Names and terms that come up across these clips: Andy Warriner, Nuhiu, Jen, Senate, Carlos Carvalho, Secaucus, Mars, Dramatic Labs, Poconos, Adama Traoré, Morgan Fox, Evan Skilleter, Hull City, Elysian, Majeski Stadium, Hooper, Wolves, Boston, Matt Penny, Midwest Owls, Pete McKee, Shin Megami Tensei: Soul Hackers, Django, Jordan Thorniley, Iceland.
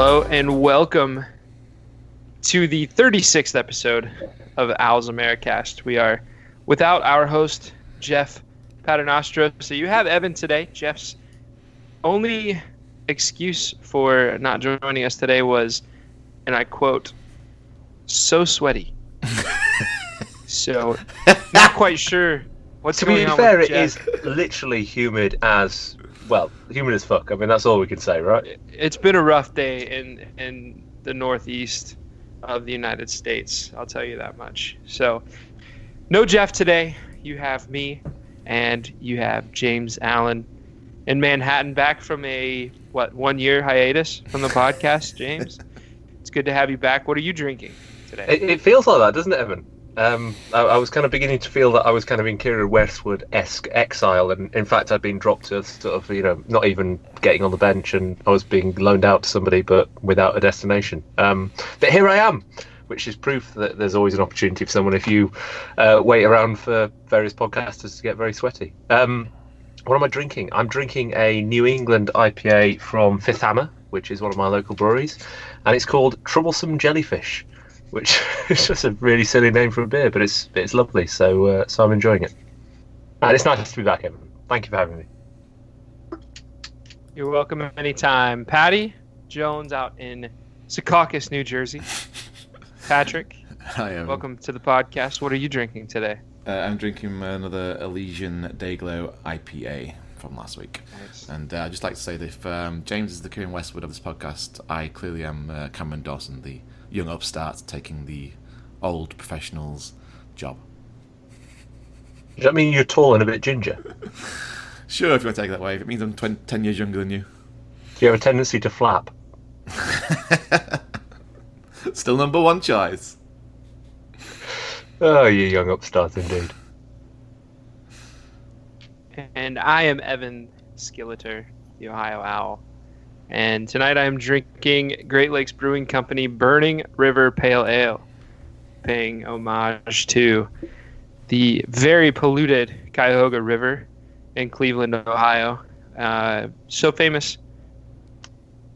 Hello and welcome to the 36th episode of Owls AmeriCast. We are without our host, Jeff Paternostro. So you have Evan today. Jeff's only excuse for not joining us today was, and I quote, so sweaty. So not quite sure what's going on. To be fair, it is literally humid as... Well, humid as fuck. I mean, that's all we can say, right? It's been a rough day in the northeast of the United States. I'll tell you that much. So, no Jeff today. You have me, and you have James Allen in Manhattan, back from a, 1 year hiatus from the podcast, James? It's good to have you back. What are you drinking today? It feels like that, doesn't it, Evan? I was kind of beginning to feel that I was kind of in Kira Westwood-esque exile, and in fact I'd been dropped to sort of, you know, not even getting on the bench, and I was being loaned out to somebody but without a destination. But here I am, which is proof that there's always an opportunity for someone if you wait around for various podcasters to get very sweaty. What am I drinking? I'm drinking a New England IPA from Fifth Hammer, which is one of my local breweries, and it's called Troublesome Jellyfish. Which is just a really silly name for a beer, but it's lovely, so I'm enjoying it. And it's nice to be back, Evan. Thank you for having me. You're welcome anytime. Patty Jones out in Secaucus, New Jersey. Patrick, hi, welcome to the podcast. What are you drinking today? I'm drinking another Elysian Dayglow IPA from last week. Nice. And I'd just like to say that if James is the Kieran Westwood of this podcast, I clearly am Cameron Dawson, the young upstart taking the old professional's job. Does that mean you're tall and a bit ginger? Sure, if you want to take it that way. If it means I'm 10 years younger than you. Do you have a tendency to flap? Still number one choice. Oh, you young upstart indeed. And I am Evan Skilleter, the Ohio Owl. And tonight I'm drinking Great Lakes Brewing Company Burning River Pale Ale, paying homage to the very polluted Cuyahoga River in Cleveland, Ohio. So famous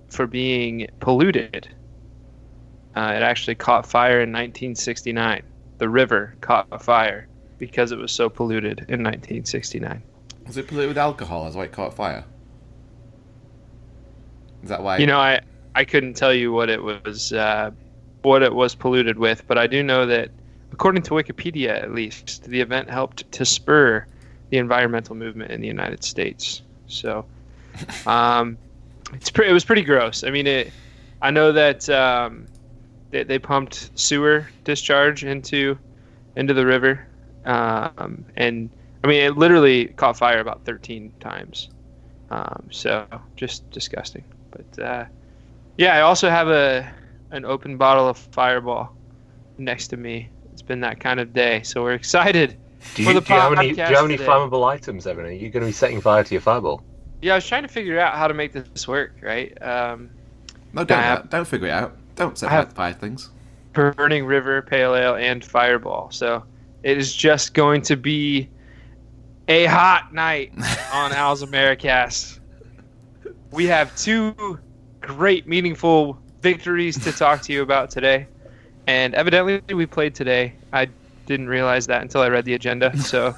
for being polluted. It actually caught fire in 1969. The river caught fire because it was so polluted in 1969. Was it polluted with alcohol? That's why it caught fire. Is that why? You know, I couldn't tell you what it was polluted with, but I do know that, according to Wikipedia at least, the event helped to spur the environmental movement in the United States. So, it was pretty gross. I mean, I know that they pumped sewer discharge into the river, and I mean, it literally caught fire about 13 times. So just disgusting. But, I also have an open bottle of Fireball next to me. It's been that kind of day, so we're excited for the podcast. Do you have any flammable items, Evan? Are you going to be setting fire to your Fireball? Yeah, I was trying to figure out how to make this work, right? Don't figure it out. Don't set fire to things. Burning River, Pale Ale, and Fireball. So it is just going to be a hot night on Owls AmeriCast. We have two great, meaningful victories to talk to you about today. And evidently, we played today. I didn't realize that until I read the agenda. So,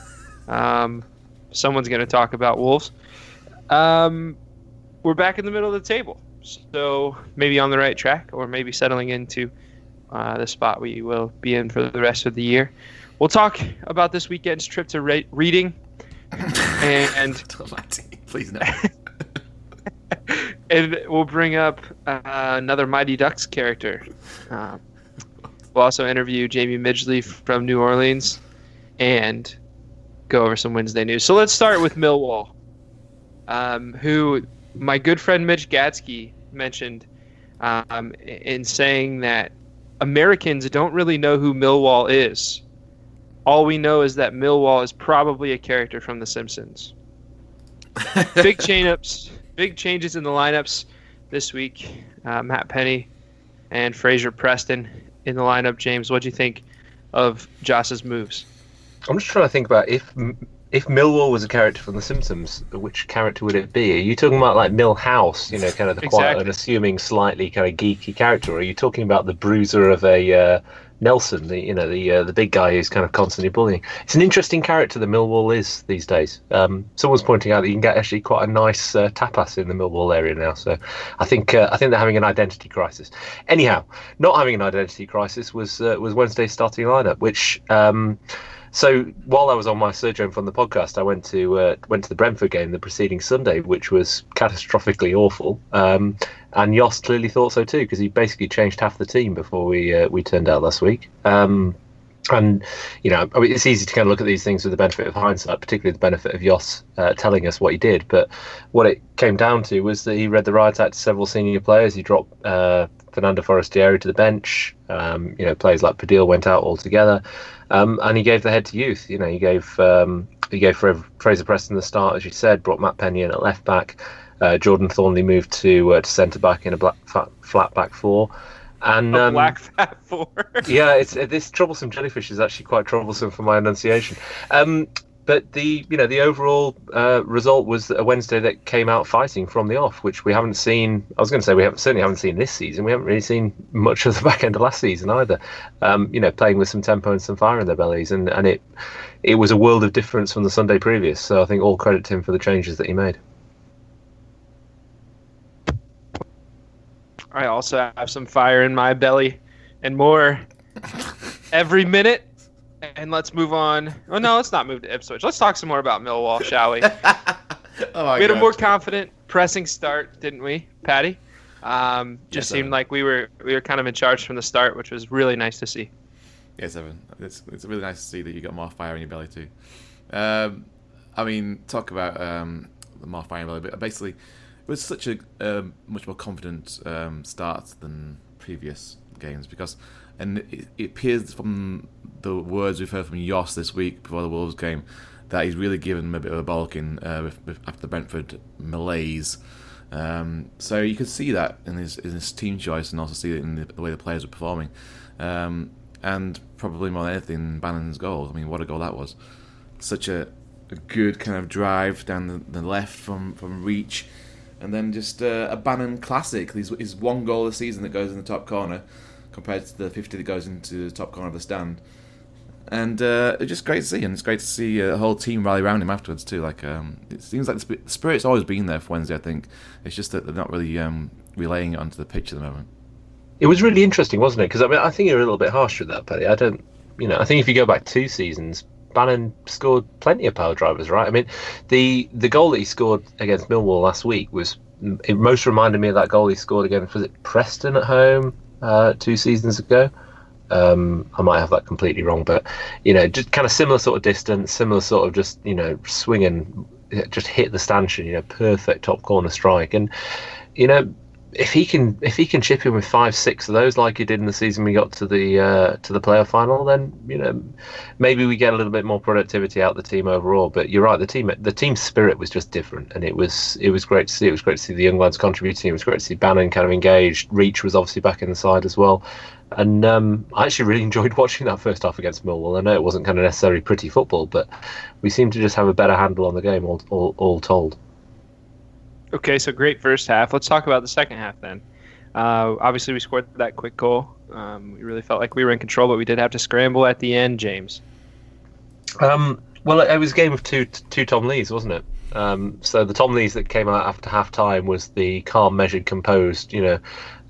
someone's going to talk about Wolves. We're back in the middle of the table. So, maybe on the right track, or maybe settling into the spot we will be in for the rest of the year. We'll talk about this weekend's trip to Reading. And please no. And we'll bring up another Mighty Ducks character. We'll also interview Jamie Midgley from New Orleans and go over some Wednesday news. So let's start with Millwall, who my good friend Mitch Gadsky mentioned in saying that Americans don't really know who Millwall is. All we know is that Millwall is probably a character from The Simpsons. Big changes in the lineups this week. Matt Penny and Fraser Preston in the lineup. James, what do you think of Joss's moves? I'm just trying to think about if if Millwall was a character from The Simpsons, which character would it be? Are you talking about like Millhouse, you know, kind of the quiet, unassuming, slightly kind of geeky character, or are you talking about the bruiser of a Nelson, the big guy who's kind of constantly bullying? It's an interesting character that Millwall is these days. Someone's pointing out that you can get actually quite a nice tapas in the Millwall area now. So I think they're having an identity crisis. Anyhow, not having an identity crisis was Wednesday's starting lineup, which. So while I was on my sojourn from the podcast, I went to the Brentford game the preceding Sunday, which was catastrophically awful. And Jos clearly thought so too, because he basically changed half the team before we turned out last week. And, you know, I mean, it's easy to kind of look at these things with the benefit of hindsight, particularly the benefit of Jos telling us what he did. But what it came down to was that he read the riot act to several senior players. He dropped Fernando Forestieri to the bench. Players like Padil went out altogether. And he gave the head to youth. You know, he gave Fraser Preston the start, as you said, brought Matt Penny in at left back. Jordan Thorniley moved to centre back in a flat back four. And black fat four. Yeah, this troublesome jellyfish is actually quite troublesome for my enunciation. But the overall result was a Wednesday that came out fighting from the off, which we haven't seen. I was going to say we certainly haven't seen this season. We haven't really seen much of the back end of last season either. Playing with some tempo and some fire in their bellies, and it was a world of difference from the Sunday previous. So I think all credit to him for the changes that he made. I also have some fire in my belly, and more every minute. And let's move on. Oh no, let's not move to Ipswich. Let's talk some more about Millwall, shall we? We had a more confident, pressing start, didn't we, Patty? Just seemed like we were kind of in charge from the start, which was really nice to see. Yes, Evan, it's really nice to see that you got more fire in your belly too. Talk about more fire in your belly, but basically, it was such a much more confident start than previous games because. And it appears from the words we've heard from Jos this week before the Wolves game that he's really given him a bit of a balking after the Brentford malaise. So you could see that in his team choice and also see it in the way the players were performing. And probably more than anything, Bannon's goal. I mean, what a goal that was. Such a good kind of drive down the left from Reach. And then just a Bannon classic. His one goal this season that goes in the top corner. Compared to the 50 that goes into the top corner of the stand, and it's just great to see, and it's great to see a whole team rally around him afterwards too. Like it seems like the spirit's always been there for Wednesday. I think it's just that they're not really relaying it onto the pitch at the moment. It was really interesting, wasn't it? Because I mean, I think you're a little bit harsh with that, Paddy. I think if you go back two seasons, Bannon scored plenty of power drivers, right? I mean, the goal that he scored against Millwall last week was it most reminded me of that goal he scored against was it Preston at home. 2 seasons ago. I might have that completely wrong, but, you know, just kind of similar sort of distance, similar sort of just, you know, swinging, just hit the stanchion, you know, perfect top corner strike. And, you know, if he can chip in with 5-6 of those like he did in the season we got to the playoff final, then, you know, maybe we get a little bit more productivity out of the team overall. But you're right, the team spirit was just different, and it was great to see. It was great to see the young lads contributing. It was great to see Bannon kind of engaged. Reach was obviously back in the side as well. And I actually really enjoyed watching that first half against Millwall. I know it wasn't kind of necessarily pretty football, but we seemed to just have a better handle on the game all told. Okay, so great first half. Let's talk about the second half then. Obviously, we scored that quick goal. We really felt like we were in control, but we did have to scramble at the end, James. Well, it was a game of two Tom Lees, wasn't it? So the Tom Lees that came out after half-time was the calm, measured, composed, you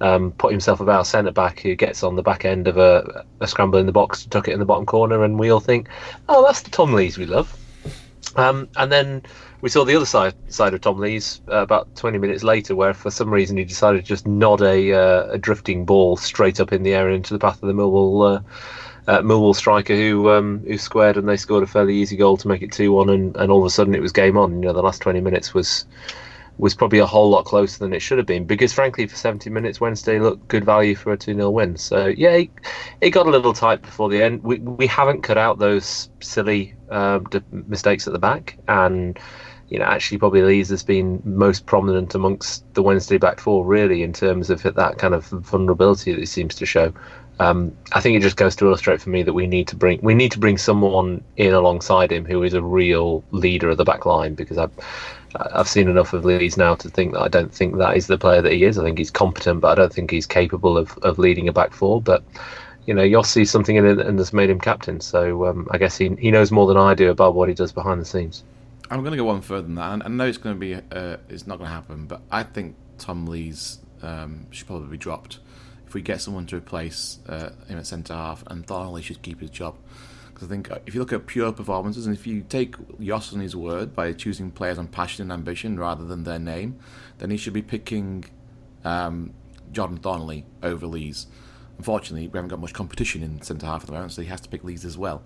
know, put himself about centre-back who gets on the back end of a scramble in the box, tuck it in the bottom corner, and we all think, oh, that's the Tom Lees we love. And then we saw the other side of Tom Lees about 20 minutes later, where for some reason he decided to just nod a drifting ball straight up in the air into the path of the Millwall striker who squared, and they scored a fairly easy goal to make it 2-1, and all of a sudden it was game on. You know, the last 20 minutes was probably a whole lot closer than it should have been, because frankly for 70 minutes Wednesday looked good value for a 2-0 win. So yeah, it got a little tight before the end. We haven't cut out those silly mistakes at the back, and you know, actually probably Leeds has been most prominent amongst the Wednesday back four, really, in terms of that kind of vulnerability that he seems to show. I think it just goes to illustrate for me that we need to bring someone in alongside him who is a real leader of the back line, because I've seen enough of Leeds now to think that I don't think that is the player that he is. I think he's competent, but I don't think he's capable of leading a back four. But you know, you'll see something in it and that's made him captain. So I guess he knows more than I do about what he does behind the scenes. I'm going to go one further than that. I know it's going to be it's not going to happen, but I think Tom Lees should probably be dropped. If we get someone to replace him at centre half, and Thorniley should keep his job, because I think if you look at pure performances, and if you take Yoss on his word by choosing players on passion and ambition rather than their name, then he should be picking Jordan Thorniley over Lees. Unfortunately, we haven't got much competition in centre half at the moment, so he has to pick Lees as well.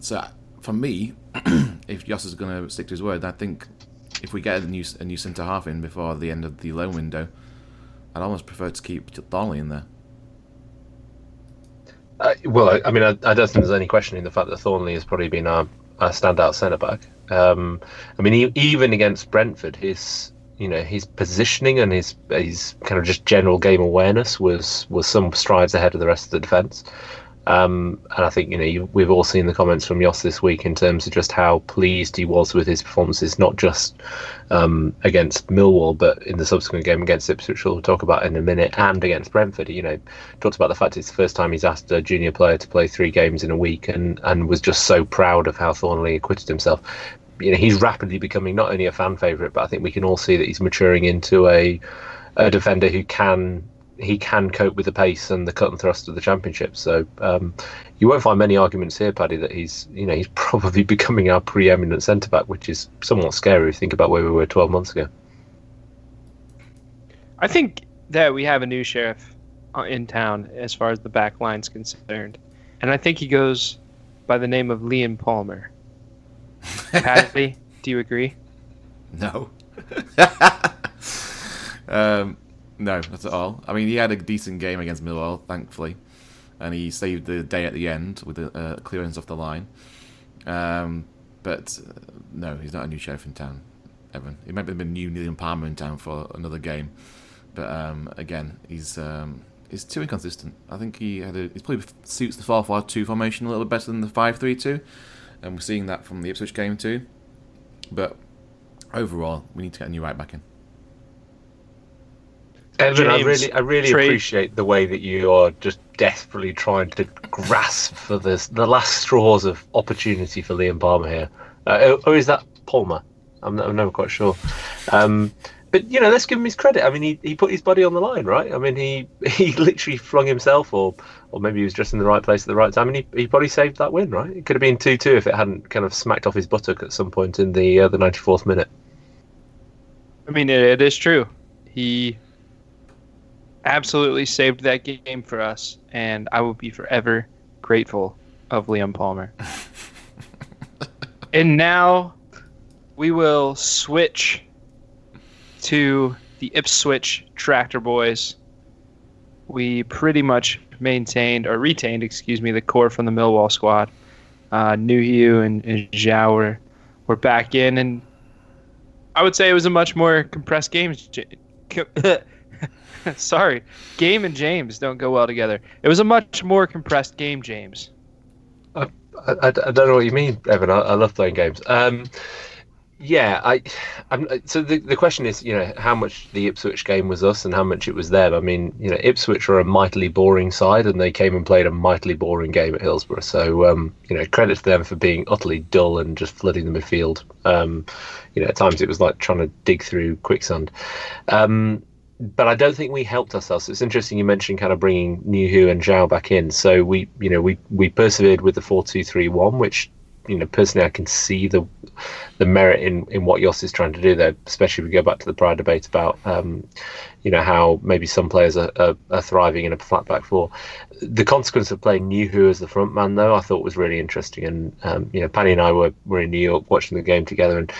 So for me, if Yoss is going to stick to his word, I think if we get a new centre half in before the end of the loan window, I'd almost prefer to keep Thorniley in there. I don't think there's any question in the fact that Thorniley has probably been our standout centre-back. Even against Brentford, his positioning and his kind of just general game awareness was some strides ahead of the rest of the defence. And I think we've all seen the comments from Yoss this week in terms of just how pleased he was with his performances, not just against Millwall, but in the subsequent game against Ipswich, which we'll talk about in a minute, and against Brentford. Talked about the fact it's the first time he's asked a junior player to play 3 games in a week, and was just so proud of how Thorniley acquitted himself. He's rapidly becoming not only a fan favourite, but I think we can all see that he's maturing into a defender who can. He can cope with the pace and the cut and thrust of the Championship. So you won't find many arguments here, Paddy, that he's probably becoming our preeminent centre back, which is somewhat scary if you think about where we were 12 months ago. I think that we have a new sheriff in town as far as the back line's concerned, and I think he goes by the name of Liam Palmer. Paddy, do you agree? No. No, not at all. I mean, he had a decent game against Millwall, thankfully, and he saved the day at the end with a clearance off the line. But no, he's not a new sheriff in town, Evan. It might have been a new Liam Palmer in town for another game, but again, he's too inconsistent. I think he probably suits the 4-4-2 formation a little bit better than the 5-3-2, and we're seeing that from the Ipswich game too. But overall, we need to get a new right back in. Evan, James, I really appreciate the way that you are just desperately trying to grasp for the last straws of opportunity for Liam Palmer here. Or is that Palmer? I'm never quite sure. But, let's give him his credit. I mean, he put his body on the line, right? I mean, he literally flung himself, or maybe he was just in the right place at the right time, and he probably saved that win, right? It could have been 2-2 if it hadn't kind of smacked off his buttock at some point in the 94th minute. I mean, it is true. He absolutely saved that game for us, and I will be forever grateful of Liam Palmer. And now we will switch to the Ipswich Tractor Boys. We pretty much retained the core from the Millwall squad. Nuhiu and Zhao were back in, and I would say it was a much more compressed game. Sorry, Game and James don't go well together. It was a much more compressed game, James. I don't know what you mean, Evan. I love playing games. So the question is, how much the Ipswich game was us and how much it was them. I mean, Ipswich are a mightily boring side, and they came and played a mightily boring game at Hillsborough. So, credit to them for being utterly dull and just flooding the midfield. At times it was like trying to dig through quicksand. But I don't think we helped ourselves. It's interesting you mentioned kind of bringing Nuhiu and Zhao back in. So we persevered with the 4-2-3-1, which personally I can see the merit in what Yoss is trying to do there. Especially if we go back to the prior debate about how maybe some players are thriving in a flat back four. The consequence of playing Nuhiu as the front man, though, I thought was really interesting. And Paddy and I were in New York watching the game together, and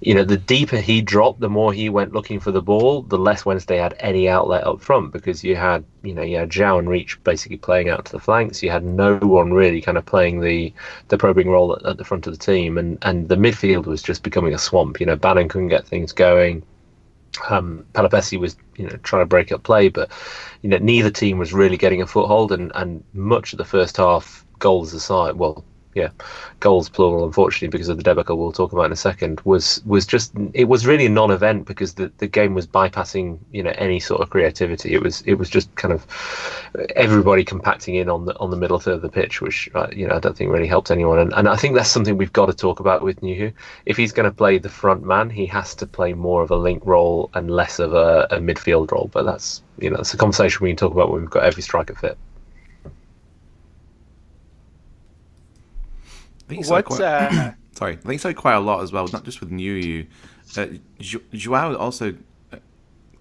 you know, the deeper he dropped, the more he went looking for the ball, the less Wednesday had any outlet up front, because you had, you know, you had Zhao and Reach basically playing out to the flanks. You had no one really kind of playing the probing role at the front of the team, and the midfield was just becoming a swamp. You know, Bannon couldn't get things going. Palapesi was, you know, trying to break up play, but, you know, neither team was really getting a foothold, and much of the first half, goals aside, well, yeah, goals plural, unfortunately, because of the debacle we'll talk about in a second, was just, it was really a non-event, because the game was bypassing, you know, any sort of creativity. It was just kind of everybody compacting in on the middle third of the pitch, which, you know, I don't think really helped anyone. And I think that's something we've got to talk about with Nuhiu. If he's going to play the front man, he has to play more of a link role and less of a midfield role. But that's, you know, it's a conversation we can talk about when we've got every striker fit. I think so quite a lot as well, not just with Nuhiu. João also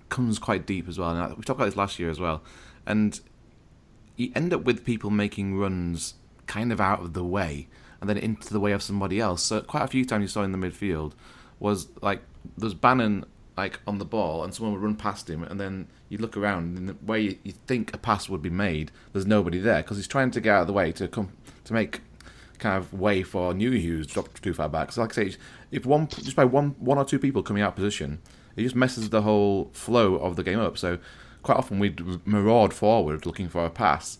comes quite deep as well. And we talked about this last year as well. And you end up with people making runs kind of out of the way and then into the way of somebody else. So quite a few times you saw in the midfield was like there was Bannon like on the ball and someone would run past him, and then you look around and where you think a pass would be made, there's nobody there because he's trying to get out of the way to make kind of way for Nuhiu, who's dropped too far back. So like I say, if one or two people coming out of position, it just messes the whole flow of the game up. So quite often we'd maraud forward looking for a pass,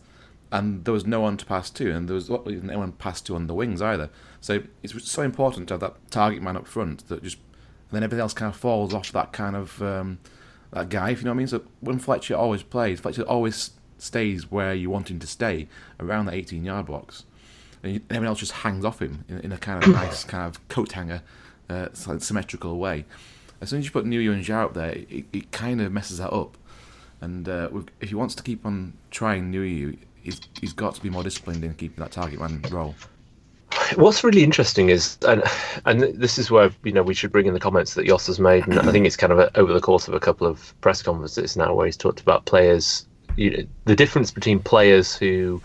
and there was no one to pass to, and there was not even anyone passed to on the wings either. So it's so important to have that target man up front that just, and then everything else kind of falls off that kind of that guy, if you know what I mean. So when Fletcher always plays, Fletcher always stays where you want him to stay, around the 18-yard box. And everyone else just hangs off him in a kind of nice, kind of coat hanger, symmetrical way. As soon as you put Nuhiu and Zhao up there, it kind of messes that up. And if he wants to keep on trying Nuhiu, he's got to be more disciplined in keeping that target man role. What's really interesting is, and this is where, you know, we should bring in the comments that Jos has made, and I think it's kind of over the course of a couple of press conferences now where he's talked about players, you know, the difference between players who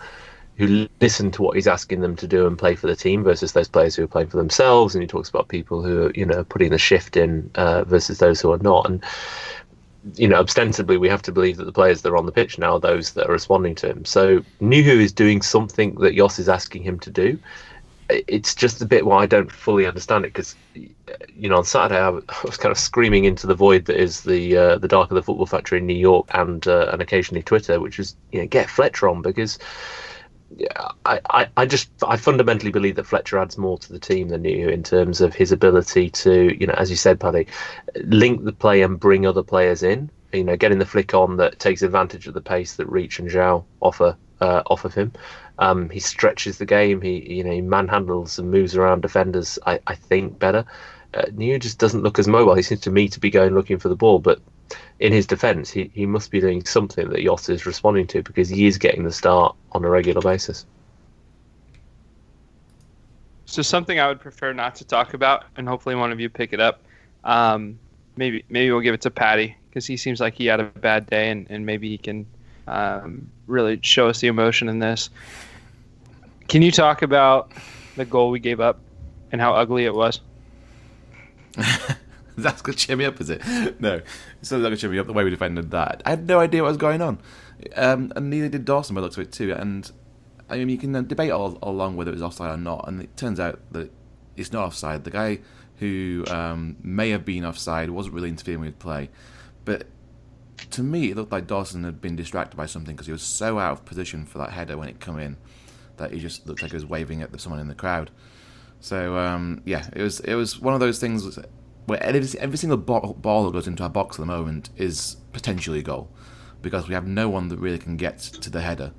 listen to what he's asking them to do and play for the team versus those players who are playing for themselves. And he talks about people who are, you know, putting the shift in versus those who are not. And, you know, ostensibly we have to believe that the players that are on the pitch now are those that are responding to him. So Nuhiu is doing something that Jos is asking him to do. It's just the bit where I don't fully understand it, because, you know, on Saturday I was kind of screaming into the void that is the dark of the football factory in New York and occasionally Twitter, which is, you know, get Fletcher on, because... I fundamentally believe that Fletcher adds more to the team than Nuhiu in terms of his ability to, you know, as you said, Paddy, link the play and bring other players in, you know, getting the flick on that takes advantage of the pace that Reach and Zhao offer off of him. He stretches the game, he manhandles and moves around defenders, I think, better. Nuhiu just doesn't look as mobile. He seems to me to be going looking for the ball, but in his defence, he must be doing something that Jos is responding to, because he is getting the start on a regular basis. So something I would prefer not to talk about, and hopefully one of you pick it up. Maybe we'll give it to Patty, because he seems like he had a bad day, and maybe he can really show us the emotion in this. Can you talk about the goal we gave up and how ugly it was? That's going to cheer me up, is it? No. It's not going to cheer me up the way we defended that. I had no idea what was going on. And neither did Dawson, by the looks of it, too. And, I mean, you can debate all along whether it was offside or not. And it turns out that it's not offside. The guy who may have been offside wasn't really interfering with play. But to me, it looked like Dawson had been distracted by something, because he was so out of position for that header when it came in that he just looked like he was waving at someone in the crowd. So, yeah, it was one of those things... where every single ball that goes into our box at the moment is potentially a goal, because we have no one that really can get to the header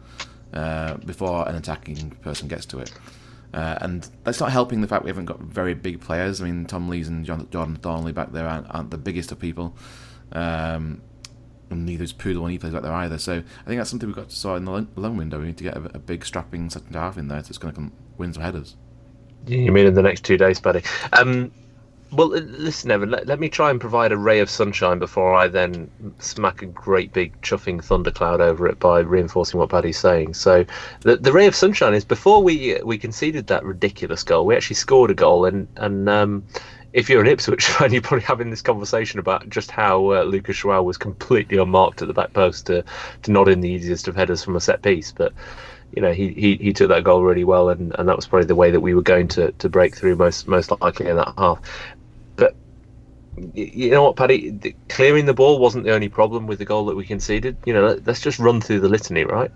before an attacking person gets to it. And that's not helping the fact we haven't got very big players. I mean, Tom Lees and Jordan Thorniley back there aren't the biggest of people. And neither is Poodle when he plays back there either. So I think that's something we've got to sort in the loan window. We need to get a big strapping second half in there that's going to come win some headers. You mean in the next 2 days, buddy? Well, listen, Evan, let me try and provide a ray of sunshine before I then smack a great big chuffing thundercloud over it by reinforcing what Paddy's saying. So the ray of sunshine is before we conceded that ridiculous goal, we actually scored a goal, and if you're an Ipswich fan, you're probably having this conversation about just how Lucas João was completely unmarked at the back post to not in the easiest of headers from a set piece. But you know, he took that goal really well, and that was probably the way that we were going to break through most likely in that half. But you know what, Paddy, clearing the ball wasn't the only problem with the goal that we conceded. You know, let's just run through the litany, right?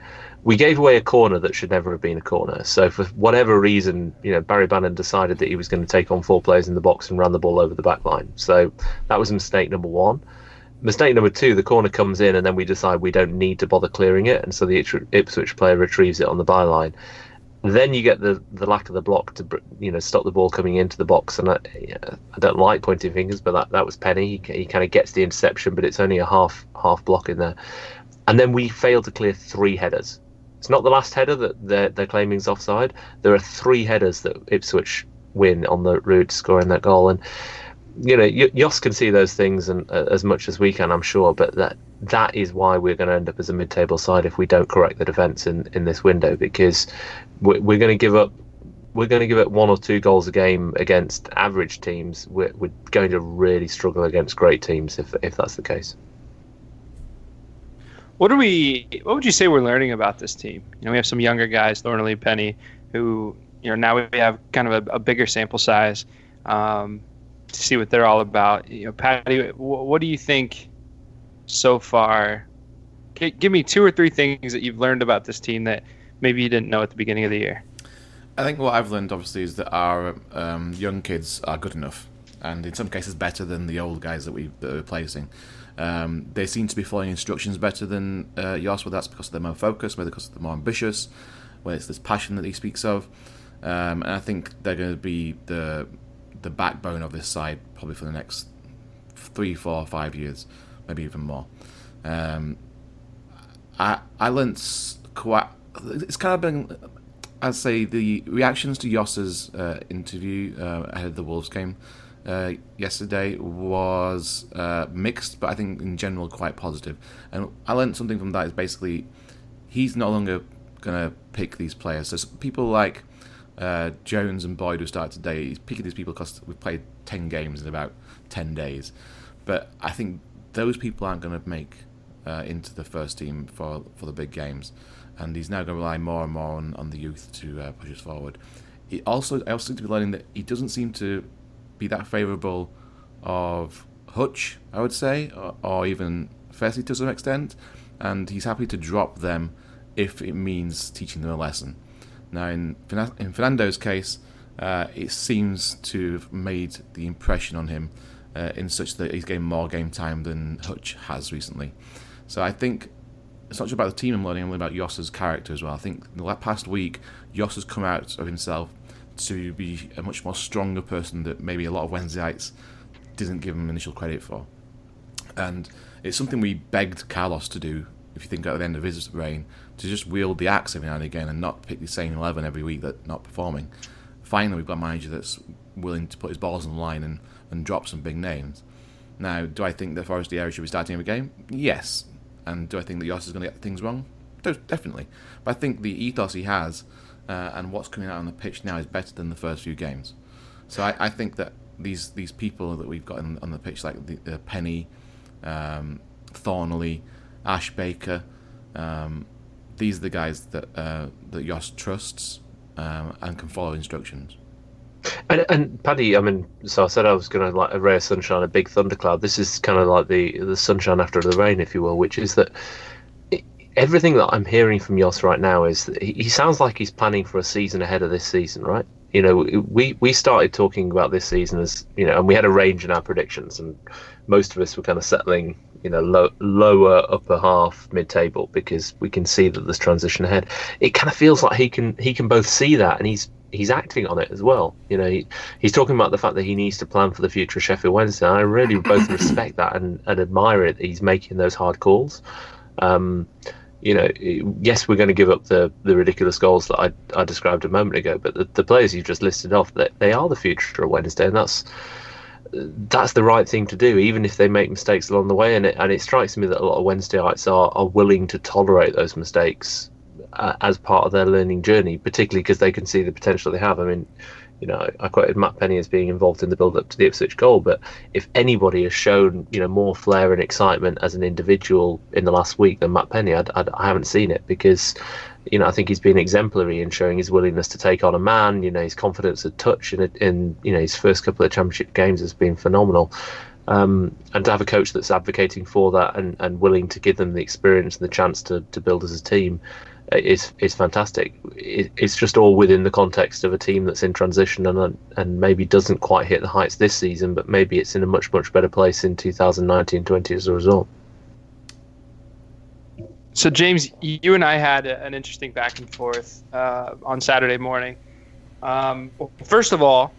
We gave away a corner that should never have been a corner. So for whatever reason, you know, Barry Bannon decided that he was going to take on four players in the box and ran the ball over the back line. So that was mistake number one. Mistake number two, the corner comes in and then we decide we don't need to bother clearing it, and so the Ipswich player retrieves it on the byline. Then you get the lack of the block to, you know, stop the ball coming into the box. And I don't like pointing fingers, but that was Penny. He kind of gets the interception, but it's only a half block in there. And then we fail to clear three headers. It's not the last header that they're claiming is offside. There are three headers that Ipswich win on the route scoring that goal. And you know, Jos can see those things and as much as we can, I'm sure, but that is why we're going to end up as a mid-table side if we don't correct the defence in this window, because we're going to give up one or two goals a game against average teams. We're going to really struggle against great teams if that's the case. What would you say we're learning about this team? You know, we have some younger guys, Thorniley, Penny, who, you know, now we have kind of a bigger sample size. To see what they're all about. You know, Patty, what do you think so far? Give me two or three things that you've learned about this team that maybe you didn't know at the beginning of the year. I think what I've learned, obviously, is that our young kids are good enough, and in some cases better than the old guys that we're replacing. They seem to be following instructions better than Jos, whether that's because they're more focused, whether because they're more ambitious, whether it's this passion that he speaks of. And I think they're going to be the backbone of this side probably for the next 3, 4, 5 years, maybe even more. I learnt quite... It's kind of been, I'd say, the reactions to Jos's interview ahead of the Wolves game yesterday was mixed, but I think in general quite positive. And I learnt something from that is basically he's no longer going to pick these players. So people like Jones and Boyd, who started today, he's picking these people because we've played 10 games in about 10 days. But I think those people aren't going to make into the first team for the big games. And he's now going to rely more and more on the youth to push us forward. I also seem to be learning that he doesn't seem to be that favourable of Hutch, I would say, or even Fessi to some extent. And he's happy to drop them if it means teaching them a lesson. Now, in Fernando's case, it seems to have made the impression on him in such that he's getting more game time than Hutch has recently. So I think it's not just about the team I'm learning about Jos's character as well. I think in the past week, Jos has come out of himself to be a much more stronger person that maybe a lot of Wednesdayites didn't give him initial credit for. And it's something we begged Carlos to do, if you think at the end of his reign, to just wield the axe every now and again and not pick the same 11 every week that's not performing. Finally, we've got a manager that's willing to put his balls on the line and drop some big names. Now, do I think that Forestieri should be starting every game? Yes. And do I think that Jos is going to get things wrong? Definitely. But I think the ethos he has and what's coming out on the pitch now is better than the first few games. So I think that these people that we've got on the pitch, like the Penny, Thorniley, Ash Baker, these are the guys that Jos trusts and can follow instructions. And Paddy, I mean, so I said I was going to like a ray of sunshine, a big thundercloud. This is kind of like the sunshine after the rain, if you will, which is that everything that I'm hearing from Jos right now is that he sounds like he's planning for a season ahead of this season, right? You know, we started talking about this season as, you know, and we had a range in our predictions, and most of us were kind of settling, you know, lower upper half mid-table because we can see that there's transition ahead. It kind of feels like he can both see that, and he's acting on it as well. You know, he's talking about the fact that he needs to plan for the future of Sheffield Wednesday. I really both respect that and admire it. He's making those hard calls. You know, yes, we're going to give up the ridiculous goals that I described a moment ago, but the players you've just listed off, they are the future of Wednesday, and that's the right thing to do, even if they make mistakes along the way. And it strikes me that a lot of Wednesdayites are willing to tolerate those mistakes as part of their learning journey, particularly because they can see the potential they have. I mean, you know, I quoted Matt Penny as being involved in the build-up to the Ipswich goal, but if anybody has shown, you know, more flair and excitement as an individual in the last week than Matt Penny, I haven't seen it, because, you know, I think he's been exemplary in showing his willingness to take on a man. You know, his confidence at touch in you know, his first couple of Championship games has been phenomenal. And to have a coach that's advocating for that and willing to give them the experience and the chance to build as a team is fantastic. It's just all within the context of a team that's in transition and maybe doesn't quite hit the heights this season, but maybe it's in a much, much better place in 2019-20 as a result. So, James, you and I had an interesting back and forth on Saturday morning. First of all,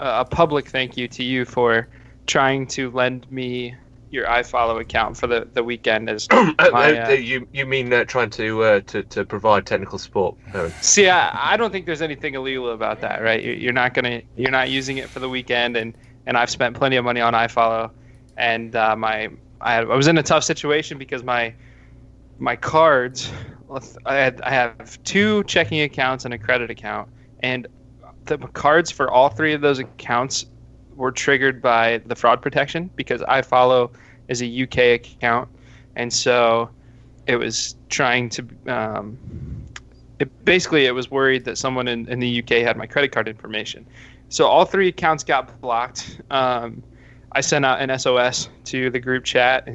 a public thank you to you for trying to lend me your iFollow account for the weekend. As you mean trying to provide technical support? No. See, I don't think there's anything illegal about that, right? You're not using it for the weekend, and I've spent plenty of money on iFollow, and I was in a tough situation because my cards, I have two checking accounts and a credit account, and the cards for all three of those accounts were triggered by the fraud protection because iFollow is a UK account, and so it was trying to it was worried that someone in the UK had my credit card information. So all three accounts got blocked. I sent out an SOS to the group chat,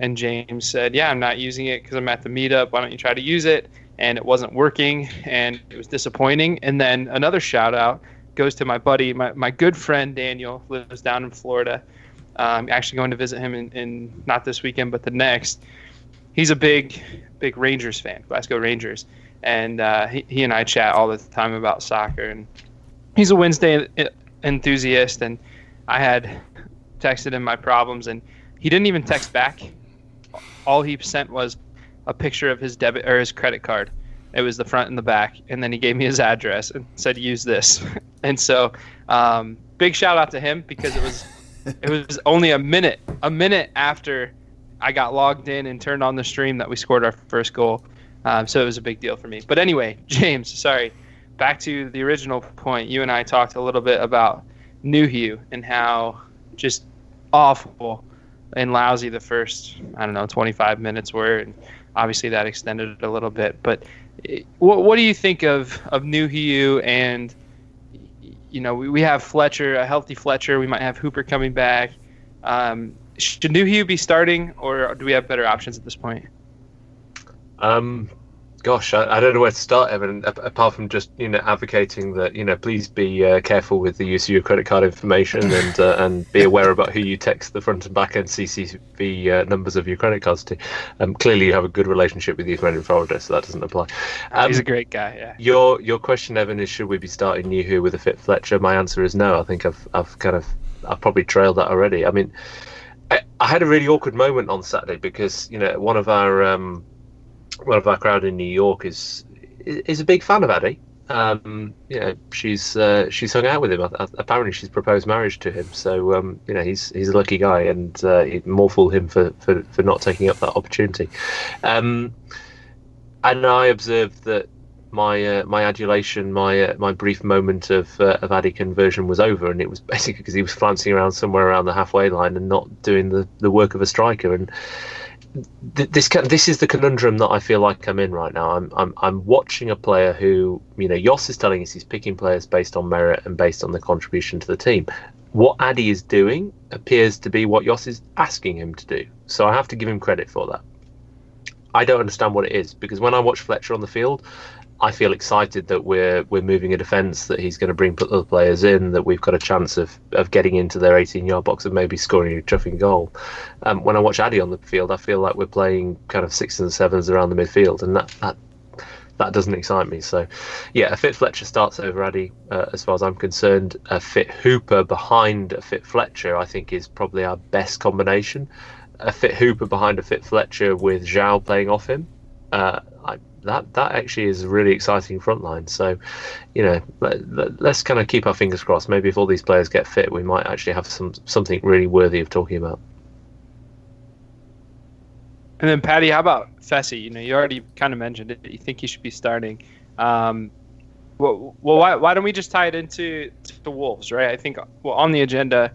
and James said, yeah, I'm not using it because I'm at the meetup. Why don't you try to use it? And it wasn't working, and it was disappointing. And then another shout out goes to my buddy, my good friend Daniel, lives down in Florida. I'm actually going to visit him in not this weekend, but the next. He's a big Rangers fan, Glasgow Rangers, and he and I chat all the time about soccer. And he's a Wednesday enthusiast, and I had texted him my problems, and he didn't even text back. All he sent was a picture of his debit or his credit card. It was the front and the back, and then he gave me his address and said, use this. And so big shout out to him because it was only a minute after I got logged in and turned on the stream that we scored our first goal. So it was a big deal for me. But anyway, James, sorry, back to the original point. You and I talked a little bit about Nuhiu and how just awful and lousy the first, 25 minutes were, and obviously that extended it a little bit. But what do you think of Nuhiu? And, you know, we have Fletcher, a healthy Fletcher. We might have Hooper coming back. Should Nuhiu be starting, or do we have better options at this point? I don't know where to start, Evan, apart from just, you know, advocating that, you know, please be careful with the use of your credit card information and be aware about who you text the front and back end CCV numbers of your credit cards to. Clearly you have a good relationship with your friend in Florida, so that doesn't apply. He's a great guy, yeah. Your question, Evan, is should we be starting Nuhiu with a fit Fletcher? My answer is no. I think I've probably trailed that already. I mean, I had a really awkward moment on Saturday because, you know, one of our crowd in New York is a big fan of Addy. You know, she's hung out with him. Apparently, she's proposed marriage to him. So you know, he's a lucky guy, and more fool him for not taking up that opportunity. And I observed that my adulation, my brief moment of Addy conversion was over, and it was basically because he was flouncing around somewhere around the halfway line and not doing the work of a striker. And this is the conundrum that I feel like I'm in right now. I'm watching a player who, you know, Jos is telling us he's picking players based on merit and based on the contribution to the team. What Addy is doing appears to be what Jos is asking him to do. So I have to give him credit for that. I don't understand what it is, because when I watch Fletcher on the field, I feel excited that we're moving a defence, that he's going to bring other players in, that we've got a chance of getting into their 18-yard box and maybe scoring a chuffing goal. When I watch Addy on the field, I feel like we're playing kind of 6s and 7s around the midfield, and that doesn't excite me. So, yeah, a fit Fletcher starts over Addy, as far as I'm concerned. A fit Hooper behind a fit Fletcher, I think, is probably our best combination. A fit Hooper behind a fit Fletcher with Zhao playing off him. That actually is a really exciting front line. So, you know, let's kind of keep our fingers crossed. Maybe if all these players get fit, we might actually have something really worthy of talking about. And then, Patty, how about Fessy? You know, you already kind of mentioned it. You think he should be starting. Why don't we just tie it into the Wolves, right? I think on the agenda,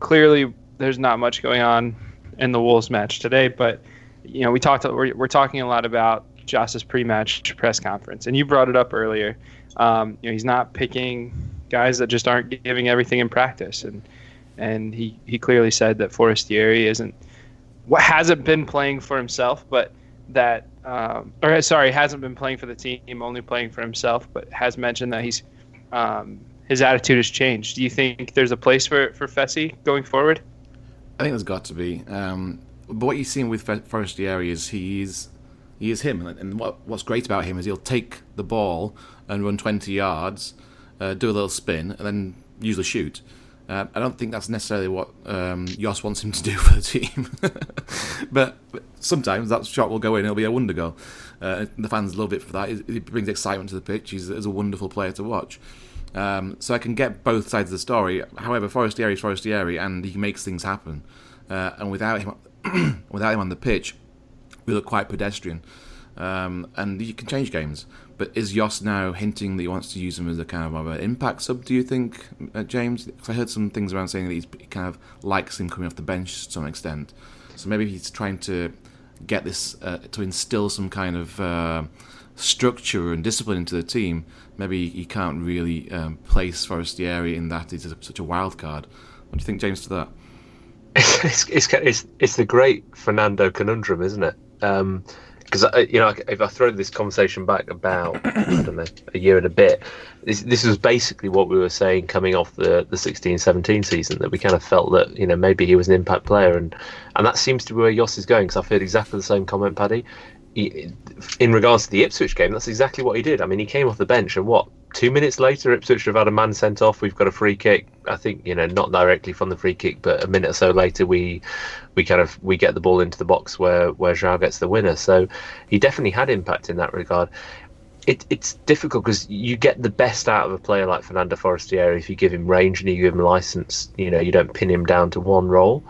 clearly there's not much going on in the Wolves match today, but you know, we're talking a lot about Joss's pre-match press conference, and you brought it up earlier. You know, he's not picking guys that just aren't giving everything in practice, and he clearly said that Forestieri hasn't been playing for himself, but that hasn't been playing for the team, only playing for himself, but has mentioned that he's his attitude has changed. Do you think there's a place for Fessy going forward? I think there's got to be. But what you've seen with Forestieri is he is him, and what's great about him is he'll take the ball and run 20 yards, do a little spin, and then usually shoot. I don't think that's necessarily what Jos wants him to do for the team, but sometimes that shot will go in. It'll be a wonder goal. The fans love it for that. It brings excitement to the pitch. He's a wonderful player to watch. So I can get both sides of the story. However, Forestieri is Forestieri, and he makes things happen. And without him on the pitch, we look quite pedestrian, and you can change games. But is Jos now hinting that he wants to use him as a kind of an impact sub, do you think, James? Because I heard some things around saying that he kind of likes him coming off the bench to some extent. So maybe he's trying to get this, to instill some kind of structure and discipline into the team. Maybe he can't really place Forestieri in that he's such a wild card. What do you think, James, to that? It's the great Fernando conundrum, isn't it? Because you know, if I throw this conversation back about a year and a bit, this was basically what we were saying coming off the 16-17 season, that we kind of felt that, you know, maybe he was an impact player, and that seems to be where Jos is going. Because I've heard exactly the same comment, Paddy, in regards to the Ipswich game. That's exactly what he did. I mean, he came off the bench, and 2 minutes later, Ipswich have had a man sent off. We've got a free kick. I think, you know, not directly from the free kick, but a minute or so later, we get the ball into the box where Zhao gets the winner. So he definitely had impact in that regard. It's difficult because you get the best out of a player like Fernando Forestieri if you give him range and you give him license. You know, you don't pin him down to one role.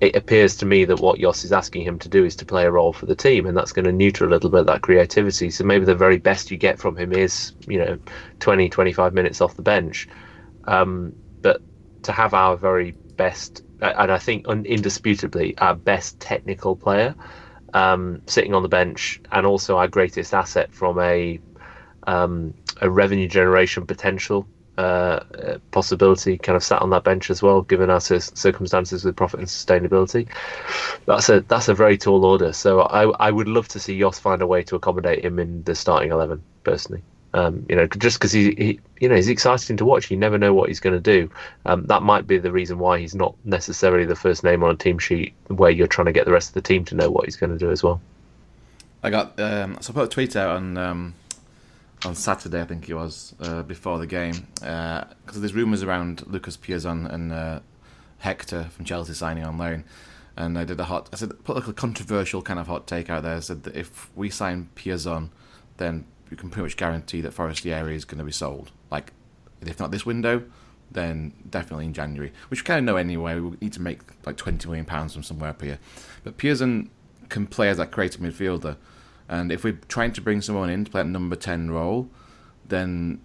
It appears to me that what Jos is asking him to do is to play a role for the team, and that's going to neuter a little bit of that creativity. So maybe the very best you get from him is, you know, 20, 25 minutes off the bench. But to have our very best, and I think indisputably our best technical player sitting on the bench, and also our greatest asset from a revenue generation potential possibility kind of sat on that bench as well, given our circumstances with profit and sustainability, that's a very tall order. So I would love to see Jos find a way to accommodate him in the starting 11 personally, you know, just because he you know, he's exciting to watch. You never know what he's going to do. That might be the reason why he's not necessarily the first name on a team sheet, where you're trying to get the rest of the team to know what he's going to do as well. I put a tweet out on Saturday, I think it was, before the game, because there's rumours around Lucas Piazon and Hector from Chelsea signing on loan, and I put like a controversial kind of hot take out there. I said that if we sign Piazon, then we can pretty much guarantee that Forestieri is going to be sold. Like, if not this window, then definitely in January, which we kind of know anyway. We need to make like £20 million from somewhere up here. But Piazon can play as that creative midfielder. And if we're trying to bring someone in to play that number 10 role, then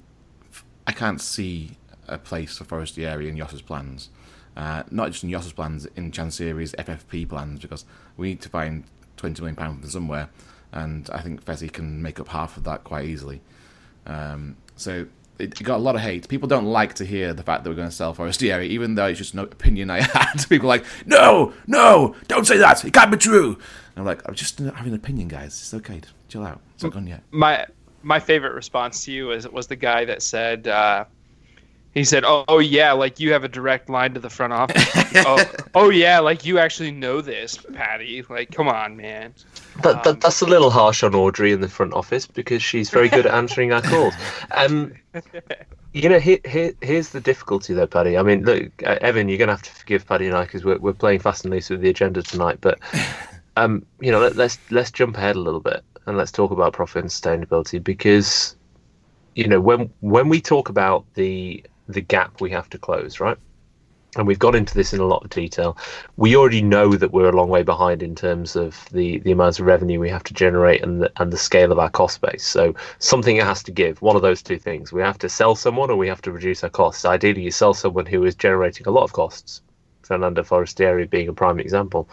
I can't see a place for Forestieri in Jos's plans. Not just in Jos's plans, in Chancery's FFP plans, because we need to find £20 million from somewhere. And I think Fessy can make up half of that quite easily. So it got a lot of hate. People don't like to hear the fact that we're going to sell Forestieri, even though it's just an opinion I had. People are like, no, don't say that. It can't be true. I'm like, I'm just having an opinion, guys. It's okay. Chill out. It's not gone yet. My favorite response to you was the guy that said, he said, oh, yeah, like you have a direct line to the front office. oh, yeah, like you actually know this, Patty. Like, come on, man. That's a little harsh on Audrey in the front office, because she's very good at answering our calls. You know, here's the difficulty, though, Paddy. I mean, look, Evan, you're going to have to forgive Paddy and I, because we're playing fast and loose with the agenda tonight, but... you know, let's jump ahead a little bit and let's talk about profit and sustainability, because, you know, when we talk about the gap we have to close, right? and we've got into this in a lot of detail, we already know that we're a long way behind in terms of the amount of revenue we have to generate and the scale of our cost base. So something has to give. One of those two things. We have to sell someone or we have to reduce our costs. Ideally, you sell someone who is generating a lot of costs, Fernando Forestieri being a prime example.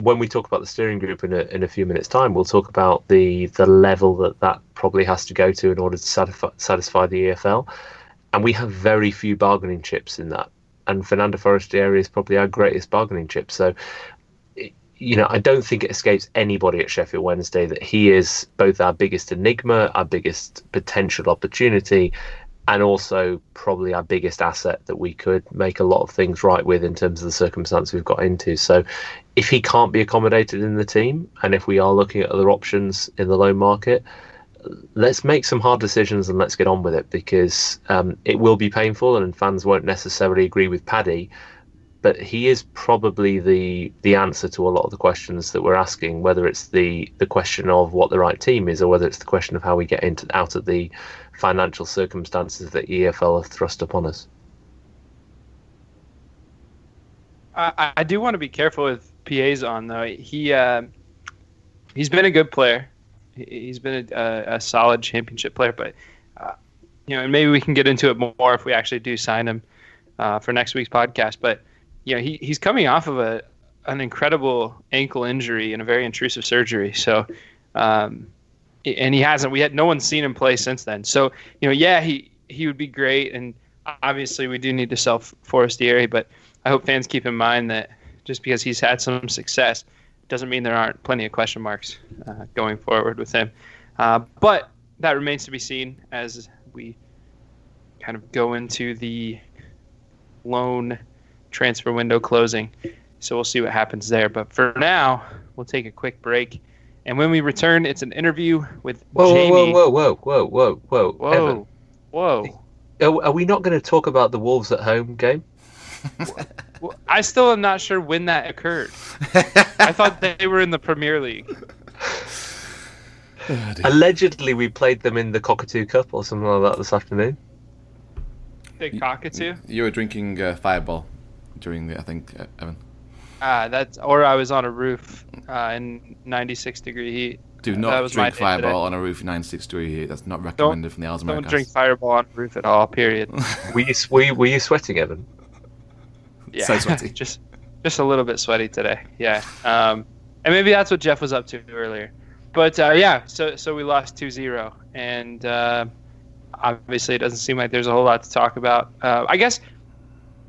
When we talk about the steering group in a few minutes' time, we'll talk about the level that probably has to go to in order to satisfy the EFL. And we have very few bargaining chips in that. And Fernando Forestieri is probably our greatest bargaining chip. So, you know, I don't think it escapes anybody at Sheffield Wednesday that he is both our biggest enigma, our biggest potential opportunity, and also probably our biggest asset that we could make a lot of things right with in terms of the circumstance we've got into. So if he can't be accommodated in the team, and if we are looking at other options in the loan market, let's make some hard decisions and let's get on with it, because it will be painful and fans won't necessarily agree with Paddy, but he is probably the answer to a lot of the questions that we're asking, whether it's the question of what the right team is or whether it's the question of how we get out of the financial circumstances that EFL have thrust upon us. I do want to be careful with Piazon, though. He's been a good player. He's been a solid championship player, but you know, and maybe we can get into it more if we actually do sign him for next week's podcast. But you know, he's coming off of an incredible ankle injury and a very intrusive surgery. So, and he hasn't. No one's seen him play since then. So you know, yeah, he would be great, and obviously we do need to sell Forestieri. But I hope fans keep in mind that just because he's had some success doesn't mean there aren't plenty of question marks going forward with him. But that remains to be seen as we kind of go into the loan transfer window closing. So we'll see what happens there. But for now, we'll take a quick break. And when we return, it's an interview with Jamie. Whoa, Evan. Are we not going to talk about the Wolves at home game? Well, I still am not sure when that occurred. I thought they were in the Premier League. Oh, allegedly, we played them in the Cockatoo Cup or something like that this afternoon. The Cockatoo? You were drinking Fireball during the, I think, Evan. That's, or I was on a roof in 96 degree heat. Do not drink Fireball on a roof in 96 degree heat. That's not recommended from the Owls AmeriCast. Don't drink Fireball on a roof at all, period. Were you sweating, Evan? Yeah, so sweaty. just a little bit sweaty today. Yeah, and maybe that's what Jeff was up to earlier. But yeah, so we lost 2-0, and obviously it doesn't seem like there's a whole lot to talk about. I guess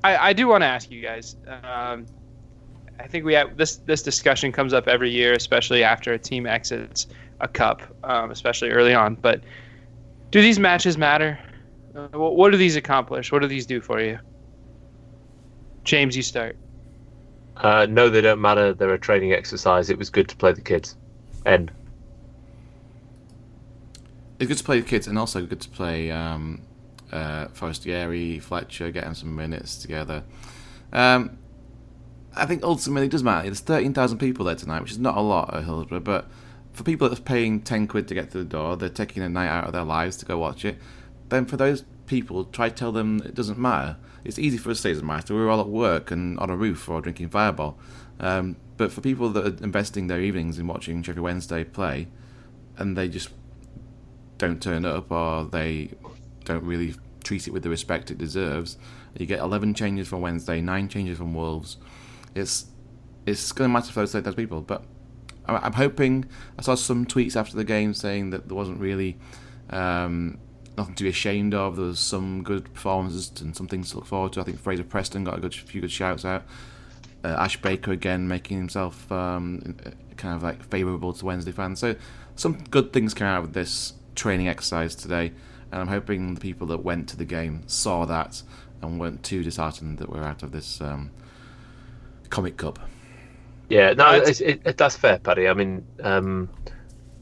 I do want to ask you guys. I think we have this discussion comes up every year, especially after a team exits a cup, especially early on. But do these matches matter? What do these accomplish? What do these do for you? James, you start. No, they don't matter. They're a training exercise. It was good to play the kids. End. It's good to play the kids, and also good to play Forestieri, Fletcher, getting some minutes together. I think ultimately it does matter. There's 13,000 people there tonight, which is not a lot at Hillsborough, but for people that's paying 10 quid to get through the door, they're taking a night out of their lives to go watch it. Then for those people, try to tell them it doesn't matter. It's easy for us to say it doesn't matter. We were all at work and on a roof or drinking Fireball. But for people that are investing their evenings in watching Sheffield Wednesday play and they just don't turn up or they don't really treat it with the respect it deserves, you get 11 changes from Wednesday, 9 changes from Wolves. It's going to matter for those people. But I'm hoping... I saw some tweets after the game saying that there wasn't really... nothing to be ashamed of. There was some good performances and some things to look forward to. I think Fraser Preston got a few good shouts out. Ash Baker again making himself kind of like favourable to Wednesday fans. So some good things came out of this training exercise today, and I'm hoping the people that went to the game saw that and weren't too disheartened that we're out of this comic cup. Yeah, no, that's fair, Paddy. I mean.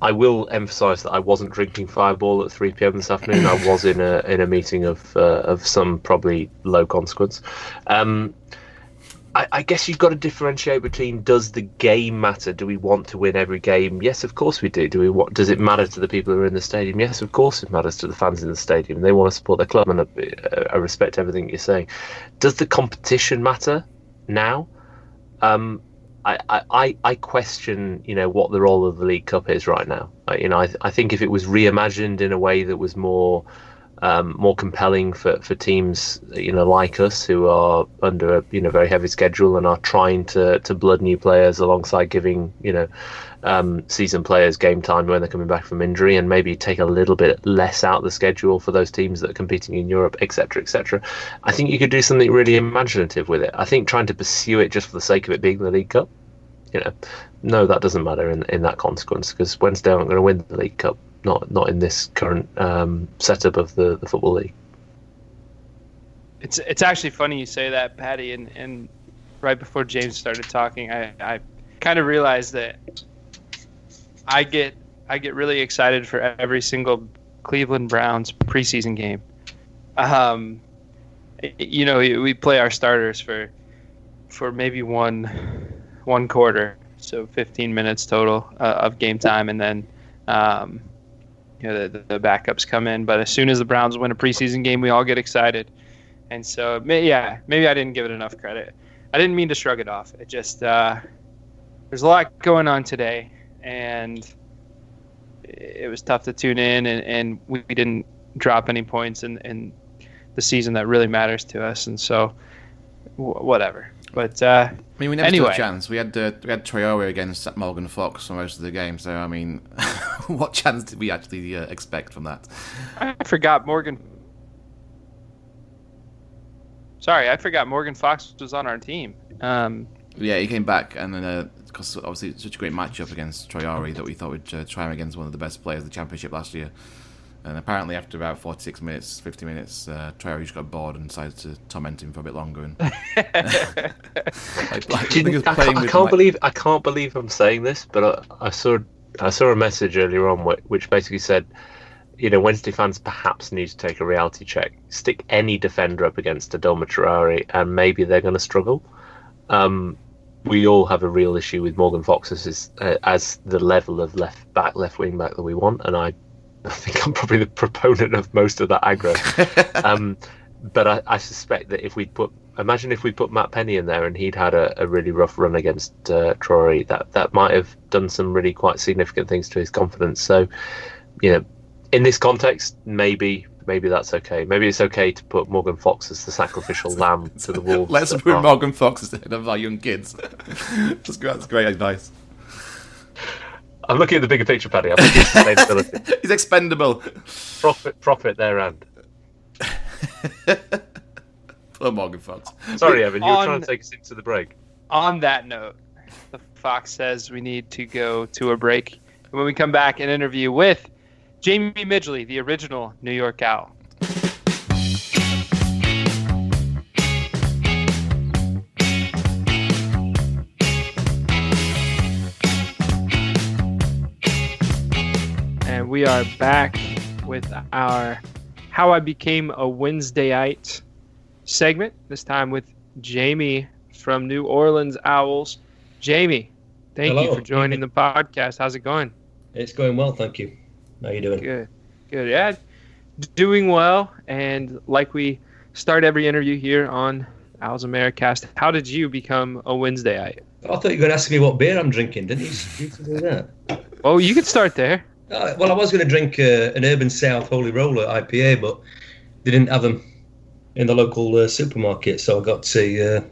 I will emphasise that I wasn't drinking Fireball at 3 p.m. this afternoon. I was in a meeting of some probably low consequence. I guess you've got to differentiate between, does the game matter? Do we want to win every game? Yes, of course we do. Does it matter to the people who are in the stadium? Yes, of course it matters to the fans in the stadium. They want to support their club, and I respect everything you're saying. Does the competition matter now? I question, what the role of the League Cup is right now. I think if it was reimagined in a way that was more more compelling for teams, like us, who are under a very heavy schedule and are trying to blood new players alongside giving seasoned players game time when they're coming back from injury, and maybe take a little bit less out the schedule for those teams that are competing in Europe, etc. I think you could do something really imaginative with it. I think trying to pursue it just for the sake of it being the League Cup, no, that doesn't matter in that consequence, because Wednesday aren't going to win the League Cup. Not in this current setup of the Football League. It's actually funny you say that, Patty, and right before James started talking, I kind of realized that I get really excited for every single Cleveland Browns preseason game. We play our starters for maybe one quarter, so 15 minutes total of game time, and then the backups come in. But as soon as the Browns win a preseason game, we all get excited. And so, maybe I didn't give it enough credit. I didn't mean to shrug it off. It just, there's a lot going on today, and it was tough to tune in, and we didn't drop any points in the season that really matters to us. And so, whatever. But we never took a chance. We had Traoré against Morgan Fox for most of the game. So what chance did we actually expect from that? I forgot Morgan Fox was on our team. He came back, and then because obviously it's such a great matchup against Traoré that we thought we'd try him against one of the best players of the Championship last year. And apparently after about 50 minutes, Traoré just got bored and decided to torment him for a bit longer. And I can't believe I'm saying this, but I saw a message earlier on which basically said, Wednesday fans perhaps need to take a reality check. Stick any defender up against Adama Traoré, and maybe they're going to struggle. We all have a real issue with Morgan Fox as the level of left wing back that we want, and I think I'm probably the proponent of most of that aggro. But I suspect that if we put Matt Penny in there and he'd had a really rough run against Traoré, that might have done some really quite significant things to his confidence. So, in this context, maybe that's okay. Maybe it's okay to put Morgan Fox as the sacrificial lamb to the Wolves. Let's put Morgan Fox as the head of our young kids. That's great advice. I'm looking at the bigger picture, Paddy. I'm looking at sustainability. He's expendable. Profit there and. Poor Morgan Fox. Sorry, Evan, you were trying to take us into the break. On that note, the Fox says we need to go to a break. And when we come back, an interview with Jamie Midgley, the original New York Owl. We are back with our How I Became a Wednesdayite segment, this time with Jamie from New Orleans Owls. Jamie, thank you for joining the podcast. How's it going? It's going well, thank you. How are you doing? Good. Yeah, doing well. And like we start every interview here on Owls AmeriCast, how did you become a Wednesdayite? I thought you were going to ask me what beer I'm drinking, didn't you? You that. Oh, you could start there. Well, I was going to drink an Urban South Holy Roller IPA, but they didn't have them in the local supermarket, so I got to...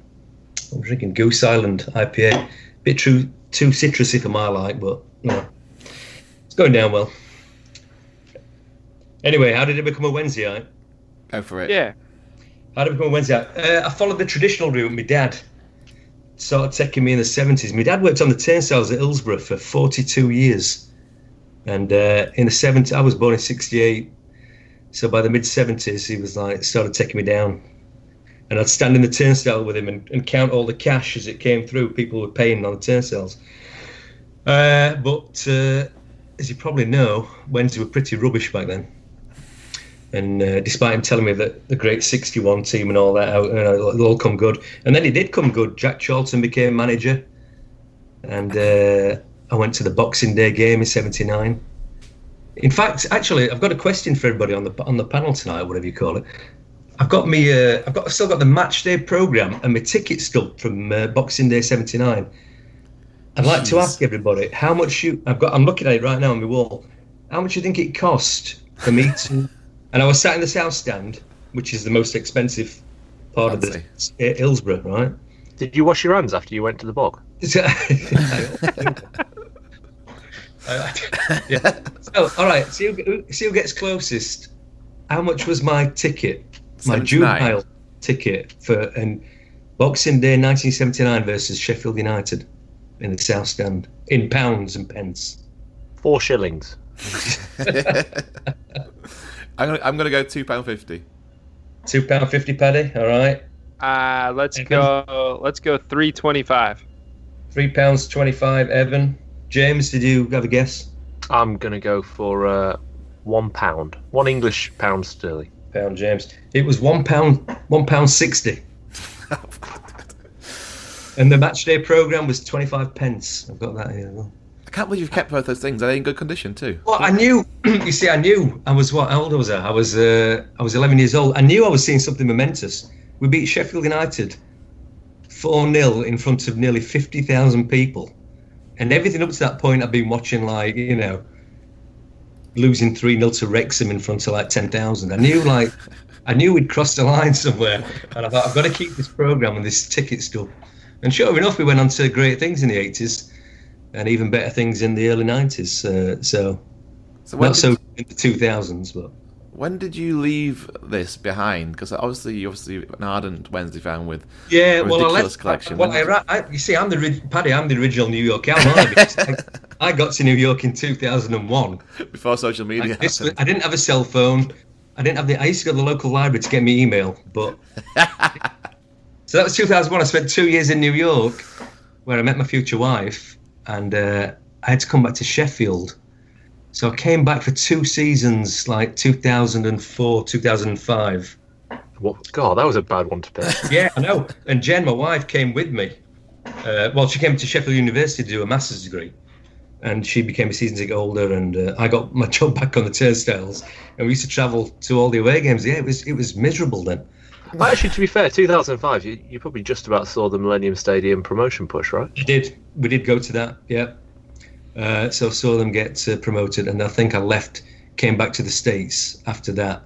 I'm drinking Goose Island IPA. Bit too citrusy for my like, but it's going down well. Anyway, how did it become a Wednesdayite? Go for it. Yeah. How did it become a Wednesdayite? I followed the traditional route. My dad started taking me in the 70s. My dad worked on the turnstiles at Hillsborough for 42 years. And in the 70s, I was born in 1968, so by the mid 70s, he was started taking me down, and I'd stand in the turnstile with him and count all the cash as it came through. People were paying on the turnstiles, but as you probably know, Wednesdays were pretty rubbish back then. And despite him telling me that the great 61 team and all that, it'll all come good. And then it did come good. Jack Charlton became manager. And I went to the Boxing Day game in '79. In fact, actually, I've got a question for everybody on the panel tonight, whatever you call it. I've still got the match day programme and my ticket stub from Boxing Day '79. I'd like to ask everybody how much I'm looking at it right now on my wall. How much do you think it cost for me to? And I was sat in the south stand, which is the most expensive part of the Hillsborough, right? Did you wash your hands after you went to the bog? Yeah. So, all right. See who gets closest. How much was my ticket? My juvenile ticket for Boxing Day 1979 versus Sheffield United in the south stand in pounds and pence. 4 shillings. I'm gonna go £2.50. £2.50, Paddy. All right. Let's go £3.25. £3.25, Evan. James, did you have a guess? I'm gonna go for £1. One English pound sterling. Pound, James. It was £1.60. And the match day programme was 25p. I've got that here as well. I can't believe you've kept both those things. Are they in good condition too? Well, I knew. You see, I knew. I was what? How old was I? I was 11 years old. I knew I was seeing something momentous. We beat Sheffield United 4-0 in front of nearly 50,000 people, and everything up to that point I've been watching, like, you know, losing 3-0 to Wrexham in front of like 10,000. I knew we'd crossed the line somewhere, and I thought, I've got to keep this programme and this ticket stuff. And sure enough, we went on to great things in the 80s, and even better things in the early 90s. In the 2000s, but when did you leave this behind? Because obviously, an ardent Wednesday fan with ridiculous collection. I'm the original New York Al. I got to New York in 2001. Before social media. I didn't have a cell phone. I used to go to the local library to get me email. But so that was 2001. I spent 2 years in New York, where I met my future wife, and I had to come back to Sheffield. So I came back for 2 seasons, like 2004, 2005. What? God, that was a bad one to pick. Yeah, I know. And Jen, my wife, came with me. She came to Sheffield University to do a master's degree. And she became a season ticket holder, and I got my job back on the turnstiles. And we used to travel to all the away games. Yeah, it was miserable then. Actually, to be fair, 2005, you probably just about saw the Millennium Stadium promotion push, right? We did go to that, yeah. So I saw them get promoted, and I think I came back to the States after that.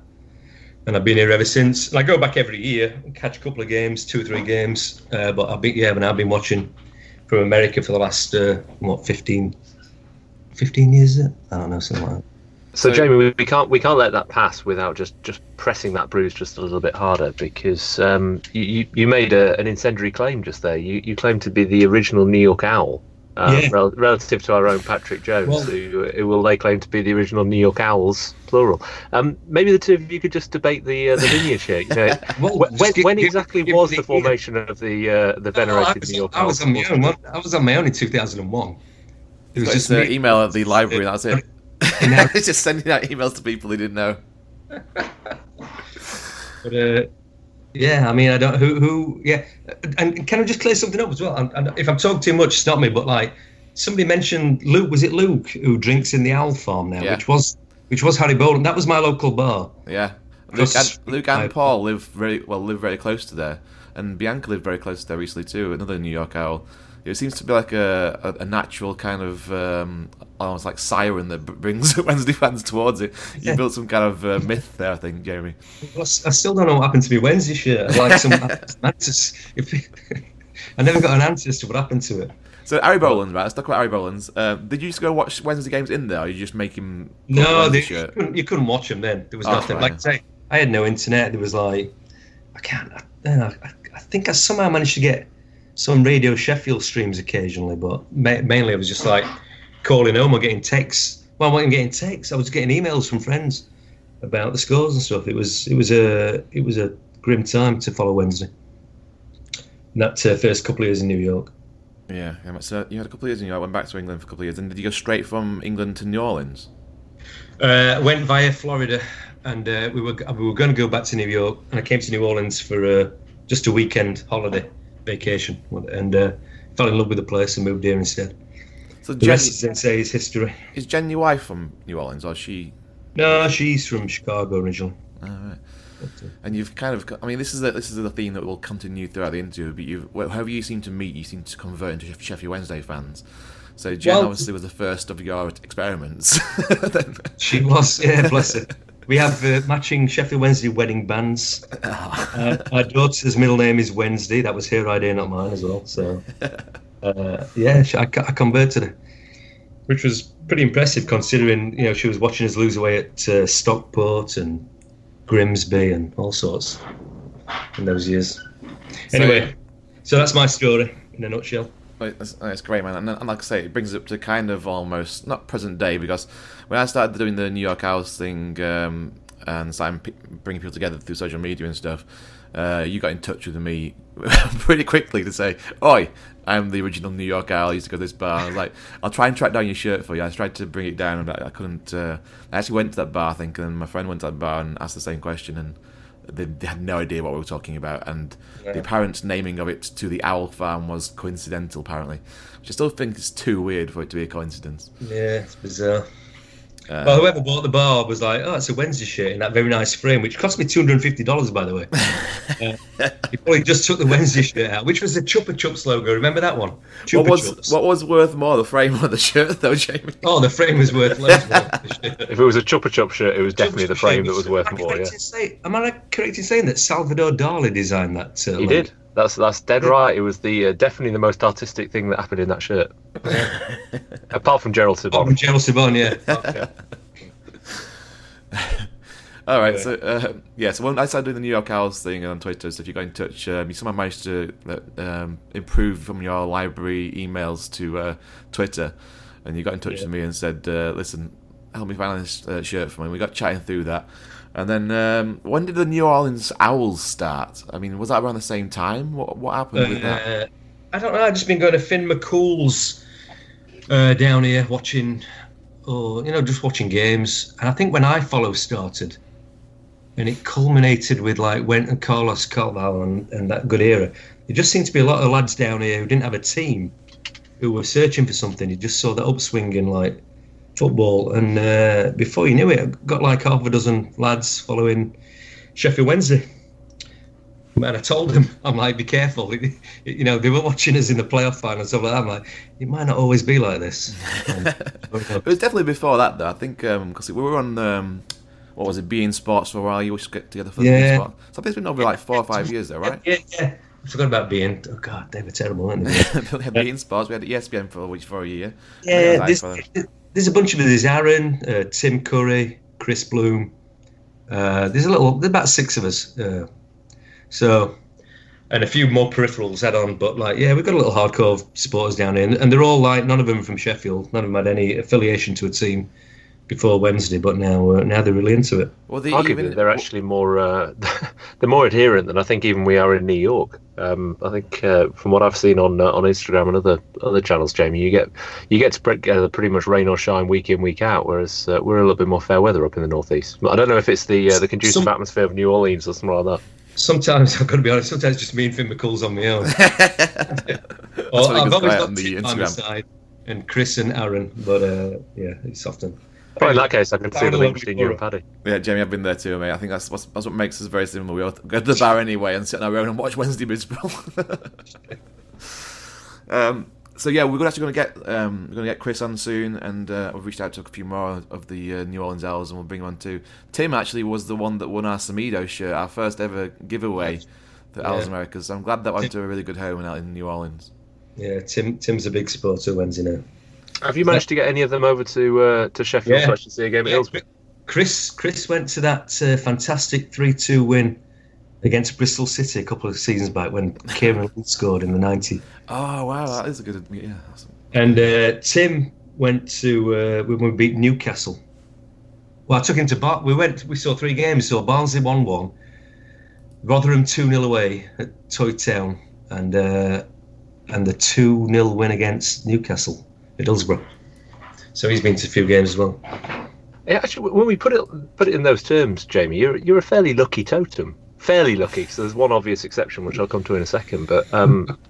And I've been here ever since. And I go back every year and catch a couple of games, 2 or 3 games. But I've been watching from America for the last, 15 years, is it? I don't know, something like that. So Jamie, we can't let that pass without just pressing that bruise just a little bit harder, because you made an incendiary claim just there. You claimed to be the original New York Owl, relative to our own Patrick Jones, who will lay claim to be the original New York Owls, plural. Maybe the two of you could just debate the lineage here. You know, when was the formation of the venerated New York Owls? I was on my own in 2001. It was just an email at the library, and that's it. It's just sending out emails to people he didn't know. But, yeah, I mean, I don't... Who? Yeah. And can I just clear something up as well? And if I'm talking too much, stop me, but, like, somebody mentioned Luke. Was it Luke who drinks in the Owl Farm now, which was Harry Bolden? That was my local bar. Yeah. Luke and Paul live very close to there. And Bianca lived very close to there recently, too, another New York Owl. It seems to be like a natural kind of almost like siren that brings Wednesday fans towards it. You built some kind of myth there, I think, Jamie. Well, I still don't know what happened to me Wednesday shirt. Like some answers. I never got an answer as to what happened to it. So Harry Boland's, right? Let's talk about Harry Boland's. Did you just go watch Wednesday games in there, or you just make him? No, you couldn't watch them then. There was nothing. Right. Like I say, I had no internet. There was like I think I somehow managed to get some Radio Sheffield streams occasionally, but mainly I was just like calling home or getting texts. Well, I wasn't getting texts. I was getting emails from friends about the scores and stuff. It was a grim time to follow Wednesday. And that first couple of years in New York. Yeah, so you had a couple of years in New York. Went back to England for a couple of years, and did you go straight from England to New Orleans? Went via Florida. and we were going to go back to New York, and I came to New Orleans for just a weekend holiday vacation, and fell in love with the place and moved here instead. So the rest, as I say, is history. Is Jen your wife from New Orleans, or is she? No, she's from Chicago originally. All right. And you've kind of, I mean, this is the theme that will continue throughout the interview. But however you seem to meet, you seem to convert into Sheffield Wednesday fans. So Jen obviously was the first of your experiments. She was, yeah, bless her. We have matching Sheffield Wednesday wedding bands. Our daughter's middle name is Wednesday. That was her idea, not mine as well. So, yeah, I converted her, which was pretty impressive considering, you know, she was watching us lose away at Stockport and Grimsby and all sorts in those years. Anyway, so that's my story in a nutshell. That's great, man. And like I say, it brings it up to kind of almost not present day, because when I started doing the New York Owls thing and started bringing people together through social media and stuff, you got in touch with me pretty quickly to say, "Oi, I'm the original New York Owl. I used to go to this bar." I was like, "I'll try and track down your shirt for you." I tried to bring it down, but I couldn't. I actually went to that bar, I think, and my friend went to that bar and asked the same question, and they had no idea what we were talking about. And the apparent naming of it to the Owl Farm was coincidental, apparently, which I still think is too weird for it to be a coincidence. Yeah, it's bizarre. Well, whoever bought the bar was like, "Oh, it's a Wednesday shirt in that very nice frame," which cost me $250, by the way. He probably just took the Wednesday shirt out, which was the Chupa Chups logo. Remember that one? What was worth more, the frame or the shirt, though, Jamie? Oh, the frame was worth less. If it was a Chupa Chup shirt, it was definitely the frame that was worth more. Yeah. Am I correct in saying that Salvador Dali designed that? He did. That's dead right. It was the definitely the most artistic thing that happened in that shirt, apart from Gerald Sebon. Apart from Gerald Sebon, yeah. All right, so when I started doing the New York Owls thing on Twitter, so if you got in touch, you somehow managed to improve from your library emails to Twitter, and you got in touch with me and said, "Listen, help me find this shirt for me." We got chatting through that. And then, when did the New Orleans Owls start? I mean, was that around the same time? What happened with that? I don't know. I've just been going to Finn McCool's down here watching, just watching games. And I think when iFollow started, and it culminated with like Went and Carlos Carvalho and that good era, there just seemed to be a lot of lads down here who didn't have a team, who were searching for something. You just saw that upswing in like football, and before you knew it, I got like half a dozen lads following Sheffield Wednesday. Man, I told them, I'm like, be careful. You know, they were watching us in the playoff final and stuff like that. I'm like, it might not always be like this. It was definitely before that, though. I think because we were on what was it, Bein Sports for a while. You used to get together for the sport. So I think it's been over like 4 or 5 years, though, right? Yeah. I forgot about Bein. Oh, God, they were terrible, weren't they? Bein Sports. We had ESPN for a year. Yeah, this. There's a bunch of others, Aaron, Tim Curry, Chris Bloom. There's about six of us. And a few more peripherals add on. But, we've got a little hardcore supporters down here. And they're all none of them from Sheffield. None of them had any affiliation to a team before Wednesday. But now they're really into it. Well, they're actually more, they're more adherent than I think even we are in New York. I think from what I've seen on Instagram and other channels, Jamie, you get to pretty much rain or shine week in, week out, whereas we're a little bit more fair weather up in the northeast. I don't know if it's the conducive atmosphere of New Orleans or something like that. Sometimes, I've got to be honest, sometimes just me and Finn McCool's on my own. Or I've always got Tim on my side and Chris and Aaron, but it's often. Probably in that case, I can see the link between you and Paddy. Yeah, Jamie, I've been there too, mate. I think that's what makes us very similar. We all go to the bar anyway and sit on our own and watch Wednesday Midgley. We're actually going to get Chris on soon, and I've reached out to a few more of the New Orleans Owls, and we'll bring him on too. Tim actually was the one that won our Samido shirt, our first ever giveaway for Owls Americas. So I'm glad that went to a really good home out in New Orleans. Yeah, Tim's a big supporter of Wednesday now. Have you managed to get any of them over to Sheffield so I should see a game at Hillsborough? Chris went to that fantastic 3-2 win against Bristol City a couple of seasons back when Kieran scored in the 90s. Oh, wow, that is a good... Yeah. Awesome. And Tim went to... when we beat Newcastle. Well, I took him to... We saw three games, so Barnsley 1-1, Rotherham 2-0 away at Toy Town, and the 2-0 win against Newcastle at Hillsborough. So he's been to a few games as well. Actually, when we put it in those terms, Jamie, you're a fairly lucky totem. Fairly lucky. So there's one obvious exception, which I'll come to in a second. But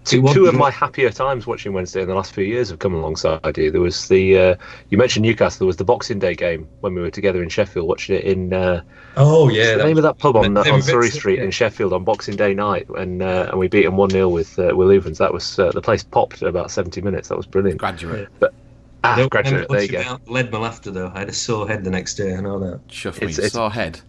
two of my happier times watching Wednesday in the last few years have come alongside you. There was the you mentioned Newcastle. There was the Boxing Day game when we were together in Sheffield watching it in. Name of that pub on Surrey Street in Sheffield on Boxing Day night, and we beat them 1-0 with Will Evans. That was the place popped at about 70 minutes. That was brilliant. Graduate. But, graduate. There you go. Led my laughter though. I had a sore head the next day. I know that. Shuff me. Sore head.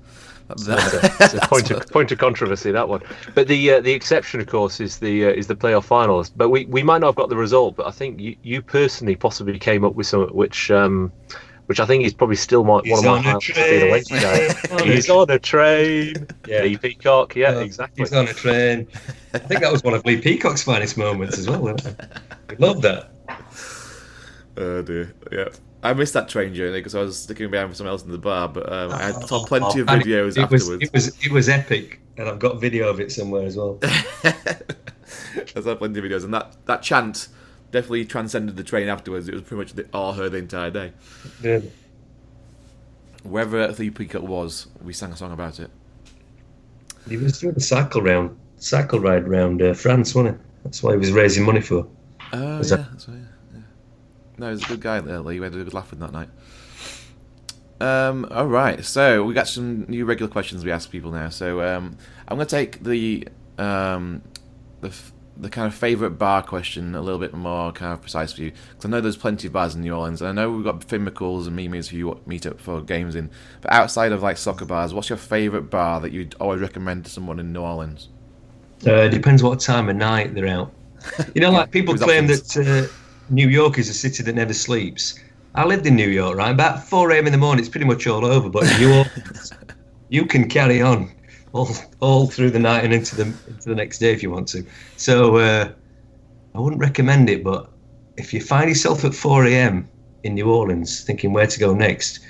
That's a point of controversy, that one. But the exception, of course, is the playoff finals. But we might not have got the result, but I think you personally possibly came up with some which I think is probably still one of my highlights being away today. He's on a train. Yeah. Lee Peacock. Yeah, no, exactly. He's on a train. I think that was one of Lee Peacock's finest moments as well, wasn't it? I love that. Oh dear. Yeah. I missed that train journey because I was sticking around with someone else in the bar, but I had plenty of videos afterwards. It was epic, and I've got video of it somewhere as well. I've had plenty of videos, and that chant definitely transcended the train afterwards. It was pretty much all her the entire day. Yeah. Wherever the peacock was, we sang a song about it. He was doing a cycle ride round France, wasn't it? That's what he was raising money for. Oh, yeah, that's right. No, he was a good guy there, Lee. We had a good laugh with him that night. All right, so we got some new regular questions we ask people now. So I'm going to take the kind of favourite bar question a little bit more kind of precise for you, because I know there's plenty of bars in New Orleans, and I know we've got Finn McCool's and Mimi's who you meet up for games in. But outside of like soccer bars, what's your favourite bar that you'd always recommend to someone in New Orleans? Depends what time of night they're out. You know, like people claim that. New York is a city that never sleeps. I lived in New York, right? About 4 a.m. in the morning, it's pretty much all over. But in New Orleans, you can carry on all through the night and into the next day if you want to. So I wouldn't recommend it, but if you find yourself at 4 a.m. in New Orleans thinking where to go next,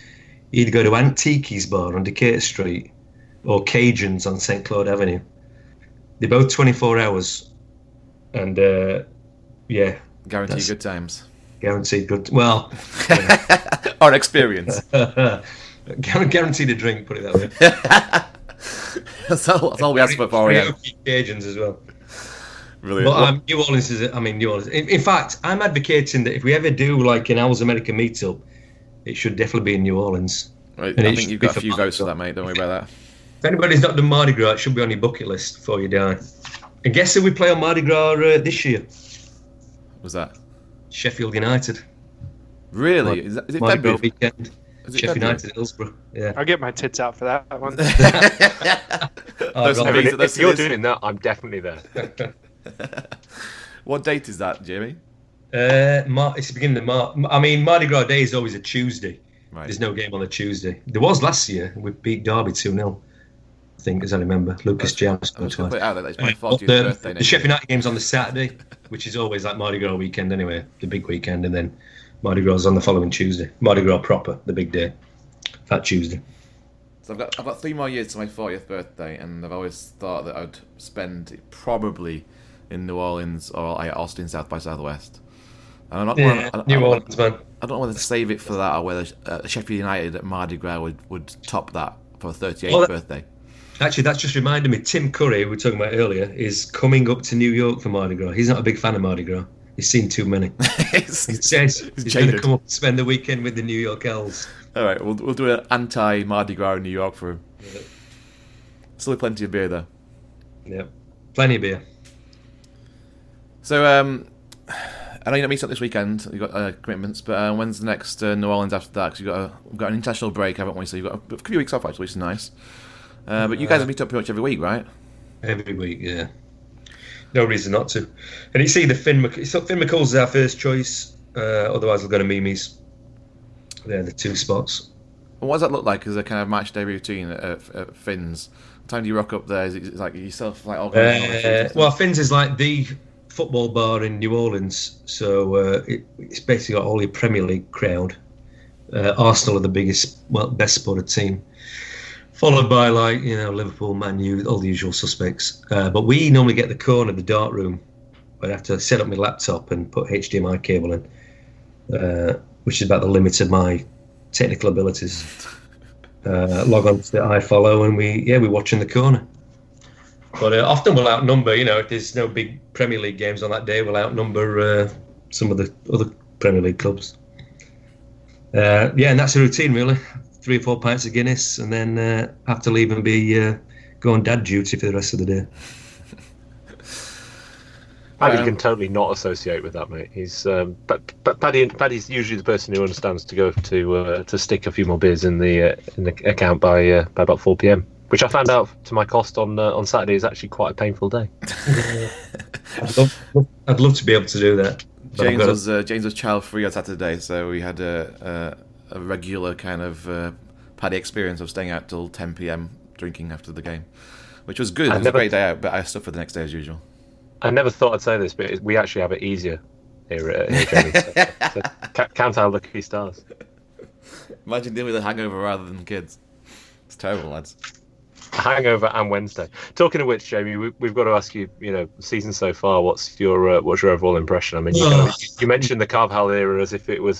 you either go to Antiqui's Bar on Decatur Street or Cajun's on St. Claude Avenue. They're both 24 hours. And, yeah... Guaranteed good times. Guaranteed good... Well... Or experience. Guaranteed a drink, put it that way. that's all we ask for 4 a.m. Asians as well. Brilliant. But New Orleans is... I mean, New Orleans... In fact, I'm advocating that if we ever do, like, an Owls America meet-up, it should definitely be in New Orleans. Right, I think you've got a few votes for that, mate. Don't worry about that. If anybody's not done Mardi Gras, it should be on your bucket list before you die. And guess who we play on Mardi Gras this year? Was that Sheffield United? Really? Is it February weekend? Sheffield United, Hillsborough. Yeah. I'll get my tits out for that one. If you're doing that, I'm definitely there. What date is that, Jimmy? It's the beginning of March. I mean, Mardi Gras Day is always a Tuesday. Right. There's no game on a Tuesday. There was last year. We beat Derby 2-0. I think, as I remember, Lucas Piazon. The Sheffield United game's on the Saturday, which is always like Mardi Gras weekend anyway, the big weekend, and then Mardi Gras on the following Tuesday. Mardi Gras proper, the big day, that Tuesday. So I've got 3 more years to my 40th birthday, and I've always thought that I'd spend it probably in New Orleans or Austin South by Southwest. And I'm not New Orleans, man. I don't know whether to save it for that or whether Sheffield United at Mardi Gras would top that for a 38th birthday. Actually, that's just reminded me. Tim Curry, we were talking about earlier, is coming up to New York for Mardi Gras. He's not a big fan of Mardi Gras. He's seen too many. He's going to come up and spend the weekend with the New York Owls. All right, we'll do an anti-Mardi Gras in New York for him. Yeah. Still plenty of beer there. Yeah, plenty of beer. So, I know you're not meeting up this weekend. You've got commitments, but when's the next New Orleans after that? Because we've got an international break, haven't we? So you've got a few weeks off, actually, which is nice. But you guys meet up pretty much every week, right? Every week, yeah. No reason not to. And it's either Finn McCool's is our first choice, otherwise we'll go to Mimi's. They're the 2 spots. And what does that look like as a kind of match day routine at Finn's? What time do you rock up there? Is it like yourself? Like well, Finn's is like the football bar in New Orleans, so it's basically got all your Premier League crowd. Arsenal are the best supported team. Followed by, like, you know, Liverpool, Man U, all the usual suspects. But we normally get the corner, the dart room. I'd have to set up my laptop and put HDMI cable in, which is about the limit of my technical abilities. Log on to iFollow, and we watch in the corner. But often we'll outnumber, if there's no big Premier League games on that day, we'll outnumber some of the other Premier League clubs. And that's a routine, really. 3 or 4 pints of Guinness, and then have to leave and go on dad duty for the rest of the day. Paddy can totally not associate with that, mate. He's but Paddy's usually the person who understands to go to stick a few more beers in the account by about 4 p.m, which I found out to my cost on Saturday is actually quite a painful day. I'd love to be able to do that. James was child free on Saturday, so we had a regular kind of Paddy experience of staying out till 10 p.m. drinking after the game, which was good. It was a great day out, but I suffered the next day as usual. I never thought I'd say this, but we actually have it easier here at Jamie. So count our lucky stars. Imagine dealing with a hangover rather than kids. It's terrible, lads. Hangover and Wednesday. Talking of which, Jamie, we've got to ask you. Season so far, what's your overall impression? I mean, you mentioned the Carvalho era as if it was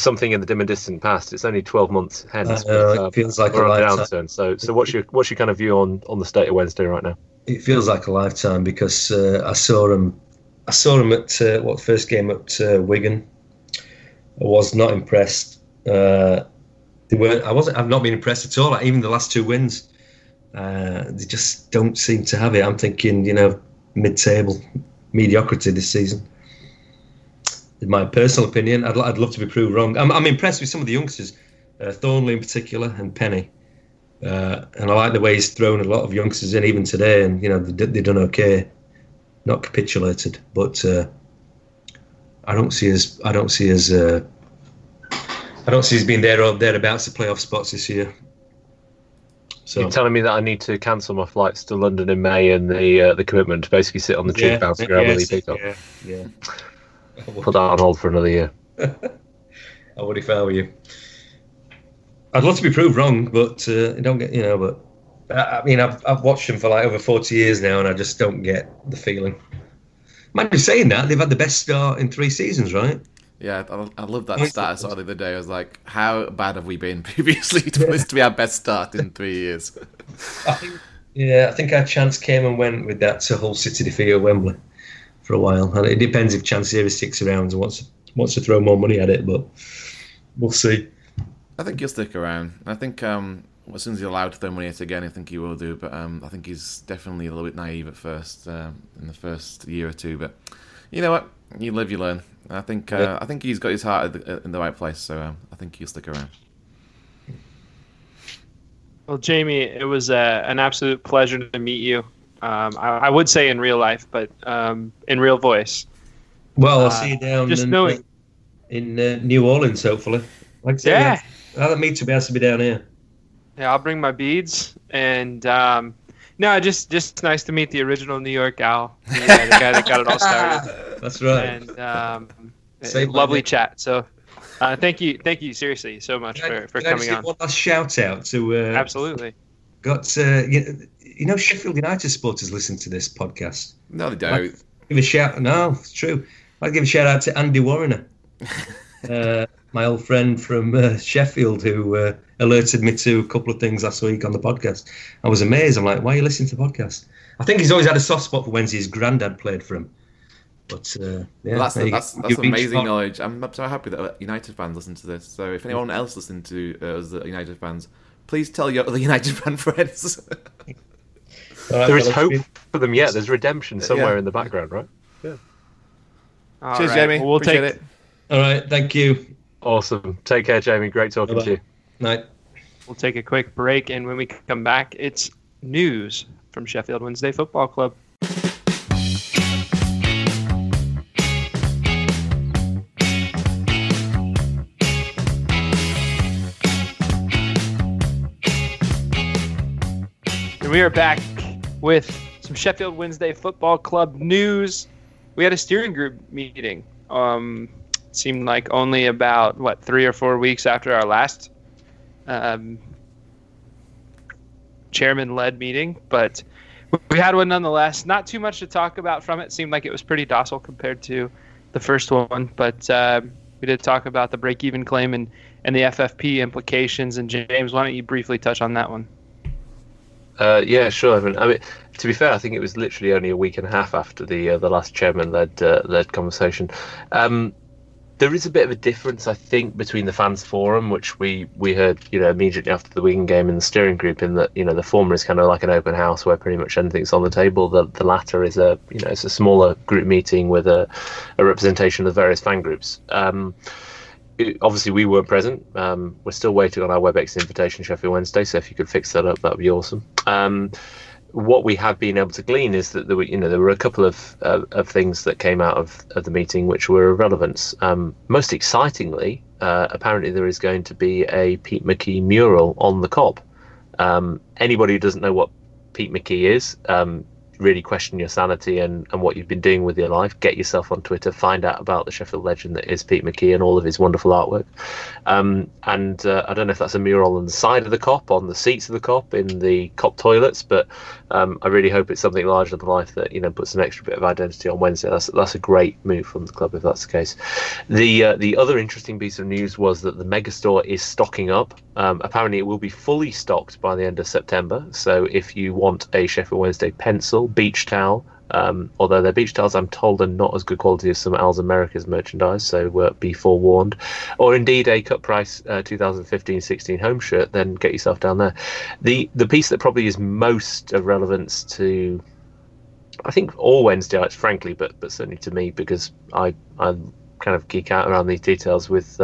something in the dim and distant past. It's only 12 months hence. It feels like a lifetime. So what's your kind of view on the state of Wednesday right now? It feels like a lifetime because I saw him at first game at Wigan. I was not impressed. I've not been impressed at all. Like, even the last 2 wins, they just don't seem to have it. I'm thinking, mid-table mediocrity this season. In my personal opinion, I'd love to be proved wrong. I'm impressed with some of the youngsters, Thorniley in particular, and Penny. And I like the way he's thrown a lot of youngsters in, even today, and they've done okay, not capitulated. But I don't see us being there or thereabouts to playoff spots this year. So you're telling me that I need to cancel my flights to London in May and the commitment to basically sit on the cheap bounce ground when you pick up. Yeah. Put that on hold for another year. I would if I were you. I'd love to be proved wrong, but I've watched them for like over 40 years now, and I just don't get the feeling. Man, you're saying that they've had the best start in 3 seasons, right? Yeah, I love that stat I saw the other day. I was like, how bad have we been previously to this to be our best start in 3 years? I think our chance came and went with that to Hull City defeat at Wembley for a while, and it depends if Chance here is sticks around and wants to throw more money at it, but we'll see. I think he'll stick around. I think as soon as he's allowed to throw money at it again, I think he will do. But I think he's definitely a little bit naive at first, in the first year or two. But you know what? You live, you learn. I think he's got his heart in the right place, so I think he'll stick around. Well, Jamie, it was an absolute pleasure to meet you. I would say in real life, but in real voice. Well, I'll see you down in New Orleans, hopefully. Like so, yeah. I'll meet to be able to be down here. Yeah, I'll bring my beads. And just nice to meet the original New York Owl, the guy that got it all started. That's right. And lovely chat. So thank you seriously so much for coming on. One last shout out to absolutely. Got Sheffield United supporters listen to this podcast. No, they don't. It's true. I'll give a shout out to Andy Warriner. My old friend from Sheffield who alerted me to a couple of things last week on the podcast. I was amazed. I'm like, why are you listening to the podcast? I think he's always had a soft spot for Wednesday. His granddad played for him. But that's amazing knowledge. I'm so happy that United fans listen to this. So if anyone else listening to us, the United fans, please tell your other United fan friends. There is hope for them yet. There's redemption somewhere in the background, right? Yeah. Cheers, right. Jamie. We'll appreciate it. All right. Thank you. Awesome. Take care, Jamie. Great talking to you. Night. We'll take a quick break, and when we come back, it's news from Sheffield Wednesday Football Club. And we are back with some Sheffield Wednesday Football Club news. We had a steering group meeting. Seemed like only about 3 or 4 weeks after our last chairman-led meeting, but we had one nonetheless. Not too much to talk about from it. Seemed like it was pretty docile compared to the first one, but We did talk about the break-even claim and the FFP implications. And James, why don't you briefly touch on that one? Yeah, sure. I mean, to be fair, I think it was literally only a week and a half after the last chairman-led conversation. There is a bit of a difference, I think, between the fans forum, which we heard, you know, immediately after the Wigan game, in the steering group, in that, you know, the former is kind of like an open house where pretty much anything's on the table. The latter is a, you know, it's a smaller group meeting with a representation of various fan groups. Obviously, we weren't present. We're still waiting on our WebEx invitation, Sheffield Wednesday. So if you could fix that up, that would be awesome. What we have been able to glean is that there were a couple of things that came out of the meeting which were of relevance. Most excitingly, apparently there is going to be a Pete McKee mural on the Cob. Anybody who doesn't know what Pete McKee is, really question your sanity and what you've been doing with your life. Get yourself on Twitter, find out about the Sheffield legend that is Pete McKee and all of his wonderful artwork. And I don't know if that's a mural on the side of the Kop, on the seats of the Kop, in the Kop toilets, but I really hope it's something larger than life that, you know, puts an extra bit of identity on Wednesday. That's a great move from the club if that's the case. The other interesting piece of news was that the Megastore is stocking up. Apparently it will be fully stocked by the end of September. So if you want a Sheffield Wednesday pencil, beach towel, although their beach towels, I'm told, are not as good quality as some Owls America's merchandise, so be forewarned, or indeed a cut price 2015-16 home shirt, then get yourself down there. The piece that probably is most of relevance to, I think, all Wednesdayites, frankly, but certainly to me, because I kind of geek out around these details with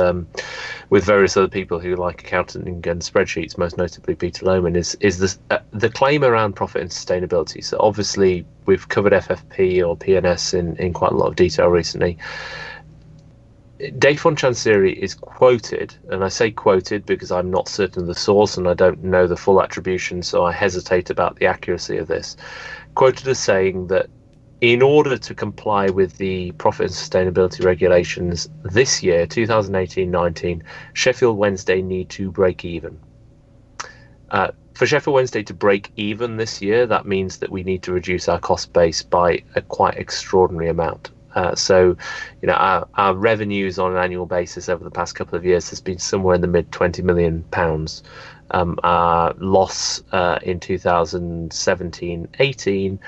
various other people who like accounting and spreadsheets, most notably Peter Lohman, is this, the claim around profit and sustainability. So obviously we've covered FFP or PNS in quite a lot of detail recently. Dafon Chansiri is quoted, and I say quoted because I'm not certain of the source and I don't know the full attribution, so I hesitate about the accuracy of this, quoted as saying that in order to comply with the profit and sustainability regulations this year, 2018-19, Sheffield Wednesday need to break even. For Sheffield Wednesday to break even this year, that means that we need to reduce our cost base by a quite extraordinary amount. So, you know, our revenues on an annual basis over the past couple of years has been somewhere in the mid £20 million. Our loss in 2017-18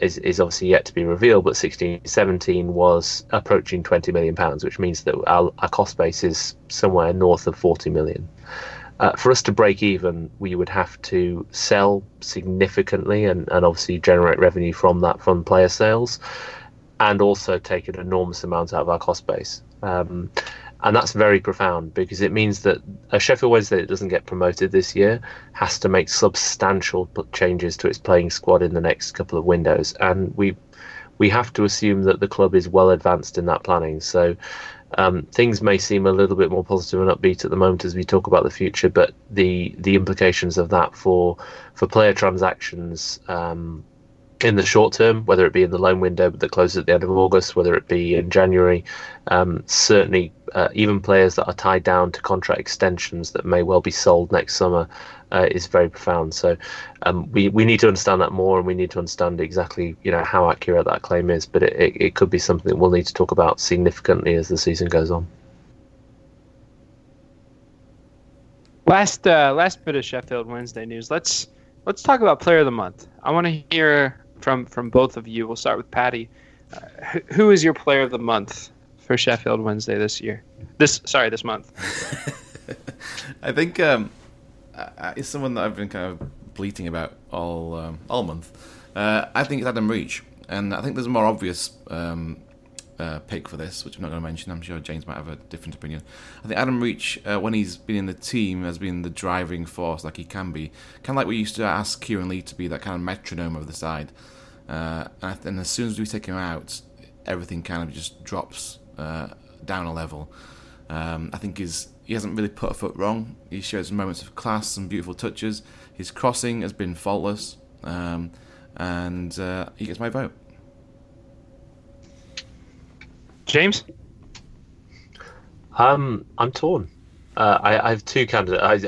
is obviously yet to be revealed, but 16-17 was approaching £20 million, which means that our cost base is somewhere north of £40 million. For us to break even, we would have to sell significantly and obviously generate revenue from that, from player sales, and also take an enormous amount out of our cost base. And that's very profound, because it means that a Sheffield Wednesday that doesn't get promoted this year has to make substantial changes to its playing squad in the next couple of windows. And we have to assume that the club is well advanced in that planning. So things may seem a little bit more positive and upbeat at the moment as we talk about the future, but the implications of that for player transactions in the short term, whether it be in the loan window that closes at the end of August, whether it be in January, certainly even players that are tied down to contract extensions that may well be sold next summer, is very profound. So we need to understand that more, and we need to understand exactly, you know, how accurate that claim is. But it could be something that we'll need to talk about significantly as the season goes on. Last bit of Sheffield Wednesday news. Let's talk about Player of the Month. I want to hear from both of you. We'll start with Patty. Who is your Player of the Month for Sheffield Wednesday this year? This month. I think it's someone that I've been kind of bleating about all month. I think it's Adam Reach, and I think there's a more obvious pick for this, which I'm not going to mention. I'm sure James might have a different opinion. I think Adam Reach, when he's been in the team, has been the driving force, like he can be. Kind of like we used to ask Kieran Lee to be that kind of metronome of the side. And as soon as we take him out, everything kind of just drops down a level. I think he hasn't really put a foot wrong. He shows moments of class, some beautiful touches. His crossing has been faultless. And he gets my vote. James? I'm torn. I have two candidates.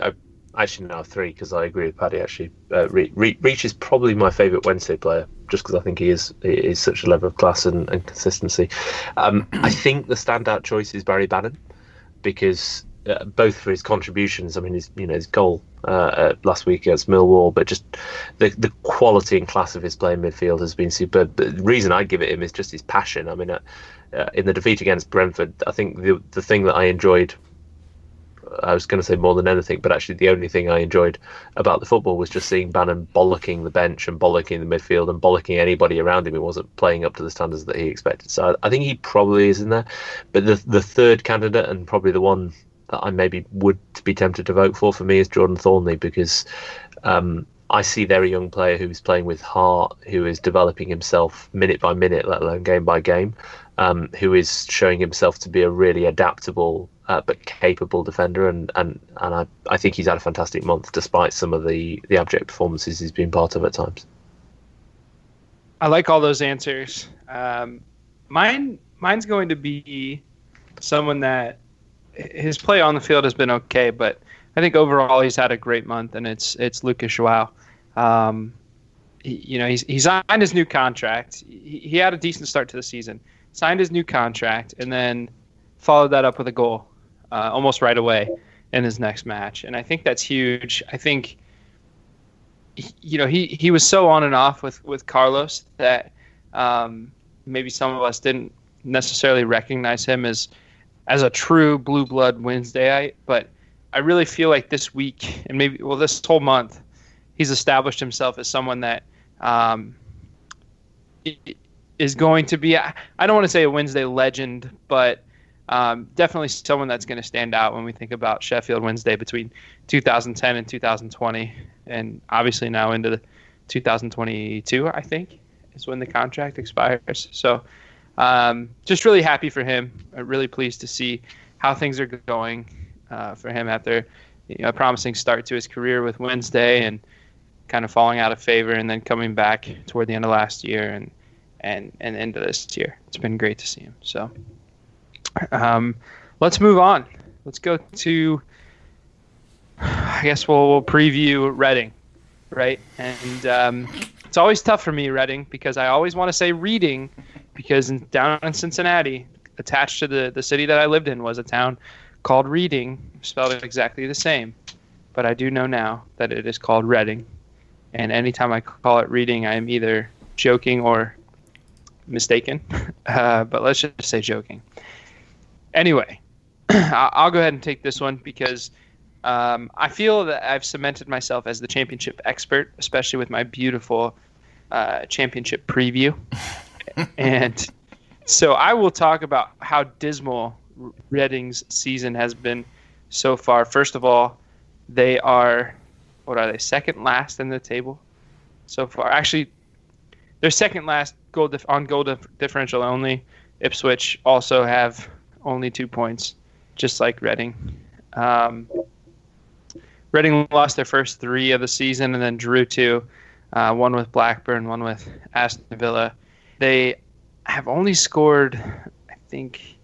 I Actually, no, three, because I agree with Paddy, actually. Reach is probably my favourite Wednesday player, just because I think he is such a level of class and consistency. I think the standout choice is Barry Bannon, because both for his contributions, I mean, his goal last week against Millwall, but just the quality and class of his play in midfield has been superb. The reason I give it him is just his passion. I mean, in the defeat against Brentford, I think the thing that I enjoyed, I was going to say more than anything, but actually the only thing I enjoyed about the football was just seeing Bannon bollocking the bench and bollocking the midfield and bollocking anybody around him who wasn't playing up to the standards that he expected. So I think he probably is in there. But the third candidate, and probably the one that I maybe would be tempted to vote for me, is Jordan Thorniley, because I see they're a young player who is playing with heart, who is developing himself minute by minute, let alone game by game, who is showing himself to be a really adaptable but capable defender, and I think he's had a fantastic month despite some of the abject performances he's been part of at times. I like all those answers. Mine's going to be someone that his play on the field has been okay, but I think overall he's had a great month, and it's Lucas João. He signed his new contract. He had a decent start to the season, signed his new contract, and then followed that up with a goal almost right away in his next match. And I think that's huge. I think, he was so on and off with Carlos that maybe some of us didn't necessarily recognize him as a true blue blood Wednesdayite, but I really feel like this week and this whole month, he's established himself as someone that is going to be, I don't want to say a Wednesday legend, but definitely someone that's going to stand out when we think about Sheffield Wednesday between 2010 and 2020, and obviously now into 2022, I think, is when the contract expires. So just really happy for him. I'm really pleased to see how things are going for him after a promising start to his career with Wednesday and kind of falling out of favor and then coming back toward the end of last year and into this year. It's been great to see him. So let's move on. Let's go to, I guess we'll preview Reading, right? And it's always tough for me, Reading, because I always want to say Reading, because down in Cincinnati, attached to the city that I lived in, was a town called Reading, spelled exactly the same. But I do know now that it is called Reading. And anytime I call it Reading, I am either joking or mistaken. But let's just say joking. Anyway, I'll go ahead and take this one because I feel that I've cemented myself as the championship expert, especially with my beautiful championship preview. And so I will talk about how dismal Reading's season has been so far. First of all, they are, second last in the table so far? Actually, they're second last goal differential only. Ipswich also have only 2 points, just like Reading. Reading lost their first three of the season and then drew two, one with Blackburn, one with Aston Villa. They have only scored, I think,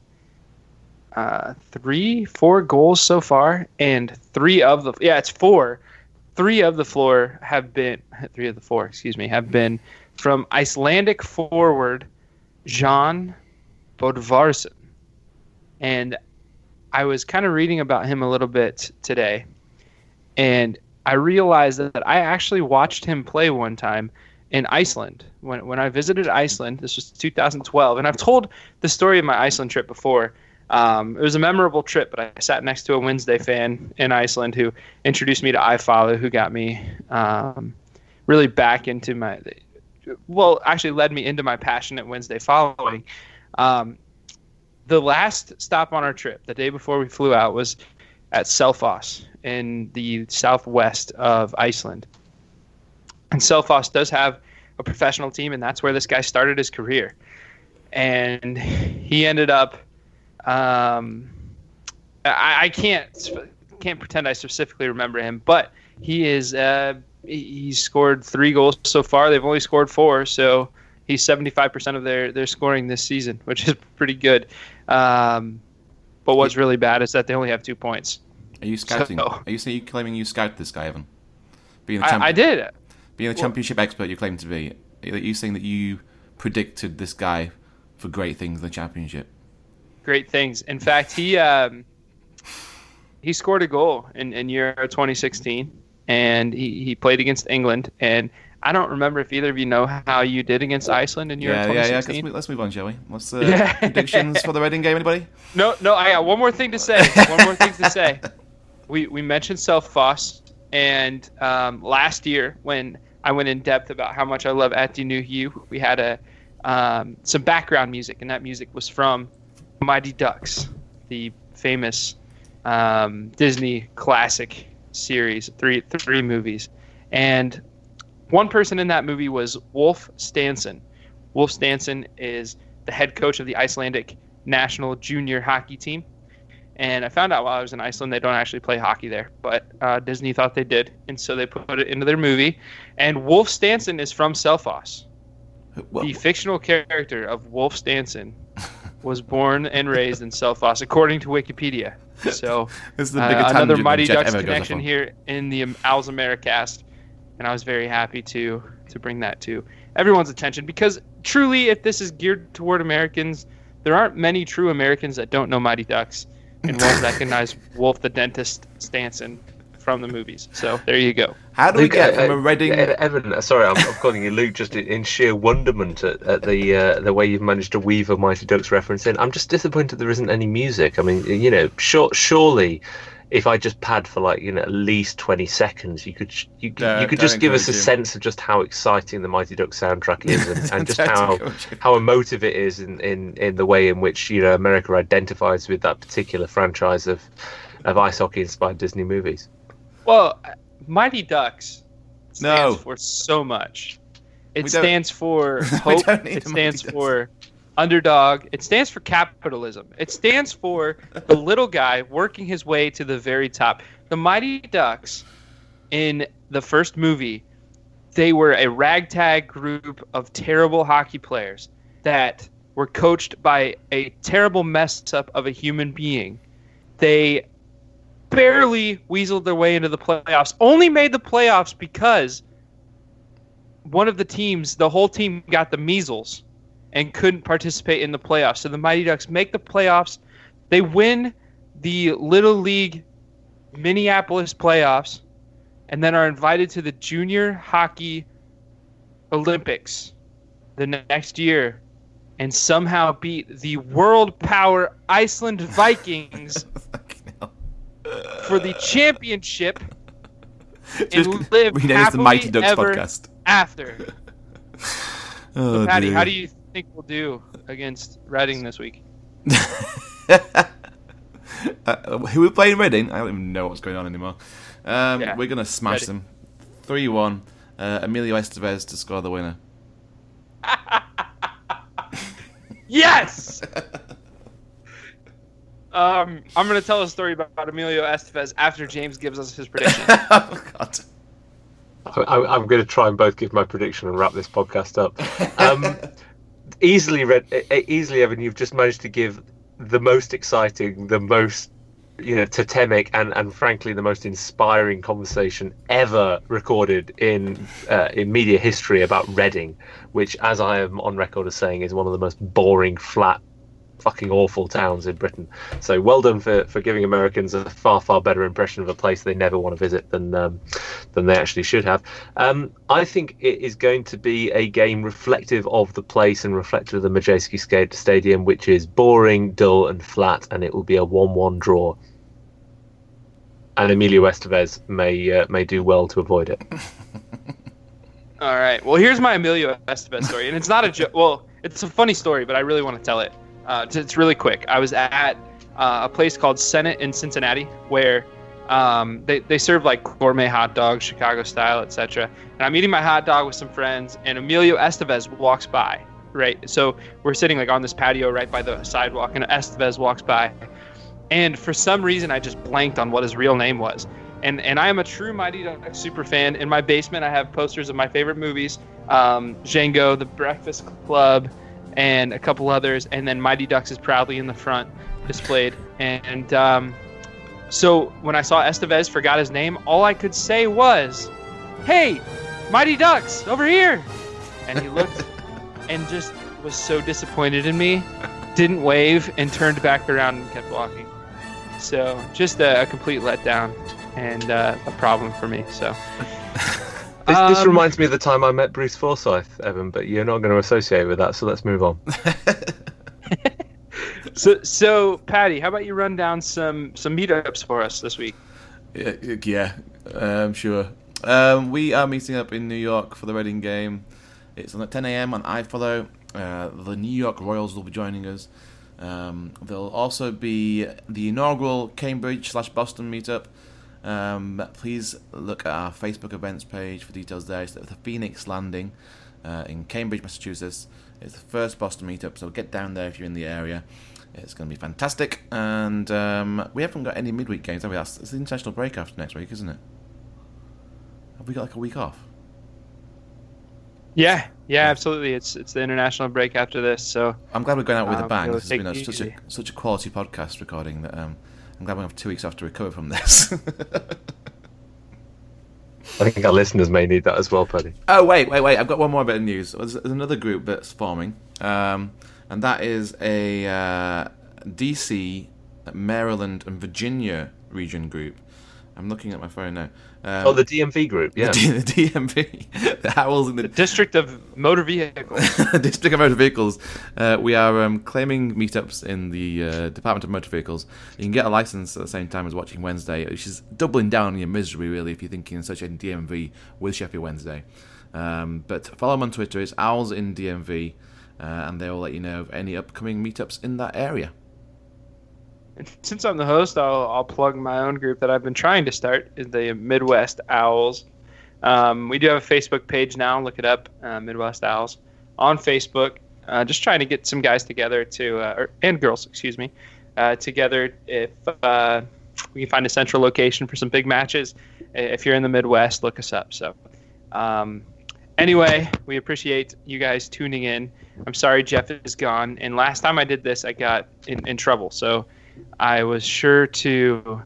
four goals so far, and three of the four have been from Icelandic forward Jón Böðvarsson. And I was kind of reading about him a little bit today, and I realized that I actually watched him play one time in Iceland. When I visited Iceland, this was 2012, and I've told the story of my Iceland trip before. It was a memorable trip, but I sat next to a Wednesday fan in Iceland who introduced me to iFollow, who got me really back into led me into my passionate Wednesday following. The last stop on our trip, the day before we flew out, was at Selfoss in the southwest of Iceland. And Selfoss does have a professional team, and that's where this guy started his career. And he ended up I can't pretend I specifically remember him, but he scored three goals so far. They've only scored four, so he's 75% of their scoring this season, which is pretty good. But what's really bad is that they only have 2 points. Are you scouting? So, are you claiming you scouted this guy, Evan? I did. Being the championship expert you claim to be, are you saying that you predicted this guy for great things in the championship? Great things. In fact, he scored a goal in Euro 2016, and he played against England. And I don't remember if either of you know how you did against Iceland in Euro 2016. Yeah. Let's move on, shall we? What's the predictions for the Reading game, anybody? No, I got one more thing to say. We mentioned Selfoss, and last year when I went in depth about how much I love Nuhiu, we had some background music, and that music was from Mighty Ducks, the famous Disney classic series, three movies. And one person in that movie was Wolf Stanson. Wolf Stanson is the head coach of the Icelandic national junior hockey team. And I found out while I was in Iceland, they don't actually play hockey there, but Disney thought they did. And so they put it into their movie. And Wolf Stanson is from Selfoss. Well, the fictional character of Wolf Stanson was born and raised in Selfoss, according to Wikipedia. So this is the another Mighty Ducks connection here in the Owls AmeriCast, and I was very happy to bring that to everyone's attention, because truly, if this is geared toward Americans, there aren't many true Americans that don't know Mighty Ducks and won't recognize Wolf the Dentist Stanson from the movies. So there you go. How do Luke, we get from a Reading? Evan, sorry, I'm calling you Luke just in sheer wonderment at the way you've managed to weave a Mighty Ducks reference in. I'm just disappointed there isn't any music. I mean, you know, surely if I just pad for at least 20 seconds, you could just give us a sense of just how exciting the Mighty Ducks soundtrack is, and just how emotive it is in the way in which America identifies with that particular franchise of ice hockey inspired Disney movies. Well, Mighty Ducks stands for so much. It stands for hope. It stands for underdog. It stands for capitalism. It stands for the little guy working his way to the very top. The Mighty Ducks, in the first movie, they were a ragtag group of terrible hockey players that were coached by a terrible mess up of a human being. They barely weaseled their way into the playoffs. Only made the playoffs because one of the teams, the whole team, got the measles and couldn't participate in the playoffs. So the Mighty Ducks make the playoffs. They win the Little League Minneapolis playoffs and then are invited to the Junior Hockey Olympics the next year and somehow beat the world power Iceland Vikings for the championship and live happily the Mighty Ducks ever podcast. After. So Patty, how do you think we'll do against Reading this week? Who are playing Reading? I don't even know what's going on anymore. We're going to smash them. 3-1. Emilio Estevez to score the winner. Yes! I'm going to tell a story about Emilio Estevez after James gives us his prediction. Oh, God. I'm going to try and both give my prediction and wrap this podcast up. Easily, Evan, you've just managed to give the most exciting, the most totemic, and frankly, the most inspiring conversation ever recorded in media history about Reading, which, as I am on record as saying, is one of the most boring, flat, fucking awful towns in Britain. So well done for giving Americans a far, far better impression of a place they never want to visit than they actually should have. I think it is going to be a game reflective of the place and reflective of the Majeski Stadium, which is boring, dull and flat, and it will be a 1-1 draw. And Emilio Estevez may do well to avoid it. All right. Well, here's my Emilio Estevez story, and it's not a joke. Well, it's a funny story, but I really want to tell it. It's really quick. I was at a place called Senate in Cincinnati where they serve like gourmet hot dogs, Chicago style, etc. And I'm eating my hot dog with some friends, and Emilio Estevez walks by, right? So we're sitting like on this patio right by the sidewalk, and Estevez walks by. And for some reason, I just blanked on what his real name was. And I am a true Mighty Ducks super fan. In my basement, I have posters of my favorite movies, Django, The Breakfast Club, and a couple others, and then Mighty Ducks is proudly in the front displayed. And So when I saw Estevez forgot his name, all I could say was, "Hey, Mighty Ducks, over here!" And he looked and just was so disappointed in me, didn't wave, and turned back around and kept walking. So just a complete letdown and a problem for me. So this reminds me of the time I met Bruce Forsyth, Evan, but you're not going to associate with that, so let's move on. So Patty, how about you run down some meetups for us this week? Sure. We are meeting up in New York for the Reading game. It's on at 10 a.m. on iFollow. The New York Royals will be joining us. There'll also be the inaugural Cambridge/Boston meetup. Please look at our Facebook events page for details there. It's at the Phoenix Landing in Cambridge, Massachusetts. It's the first Boston meetup, so get down there if you're in the area. It's going to be fantastic. And we haven't got any midweek games, have we? It's the international break after next week, isn't it? Have we got like a week off? Yeah, absolutely. It's the international break after this, so I'm glad we're going out with a bang. This has been such a quality podcast recording that I'm glad we have 2 weeks off to recover from this. I think our listeners may need that as well, Paddy. Oh, wait! I've got one more bit of news. There's another group that's forming, and that is a DC, Maryland, and Virginia region group. I'm looking at my phone now. The DMV group, yeah. The DMV. The Owls in the District of Motor Vehicles. District of Motor Vehicles. We are claiming meetups in the Department of Motor Vehicles. You can get a license at the same time as Watching Wednesday, which is doubling down on your misery, really, if you're thinking of searching DMV with Sheffield Wednesday. But follow them on Twitter. It's Owls in DMV, and they will let you know of any upcoming meetups in that area. Since I'm the host, I'll plug my own group that I've been trying to start, is the Midwest Owls. We do have a Facebook page now. Look it up, Midwest Owls, on Facebook. Just trying to get some guys together and girls, together if we can find a central location for some big matches. If you're in the Midwest, look us up. So, anyway, we appreciate you guys tuning in. I'm sorry Jeff is gone, and last time I did this, I got in trouble. So I was sure to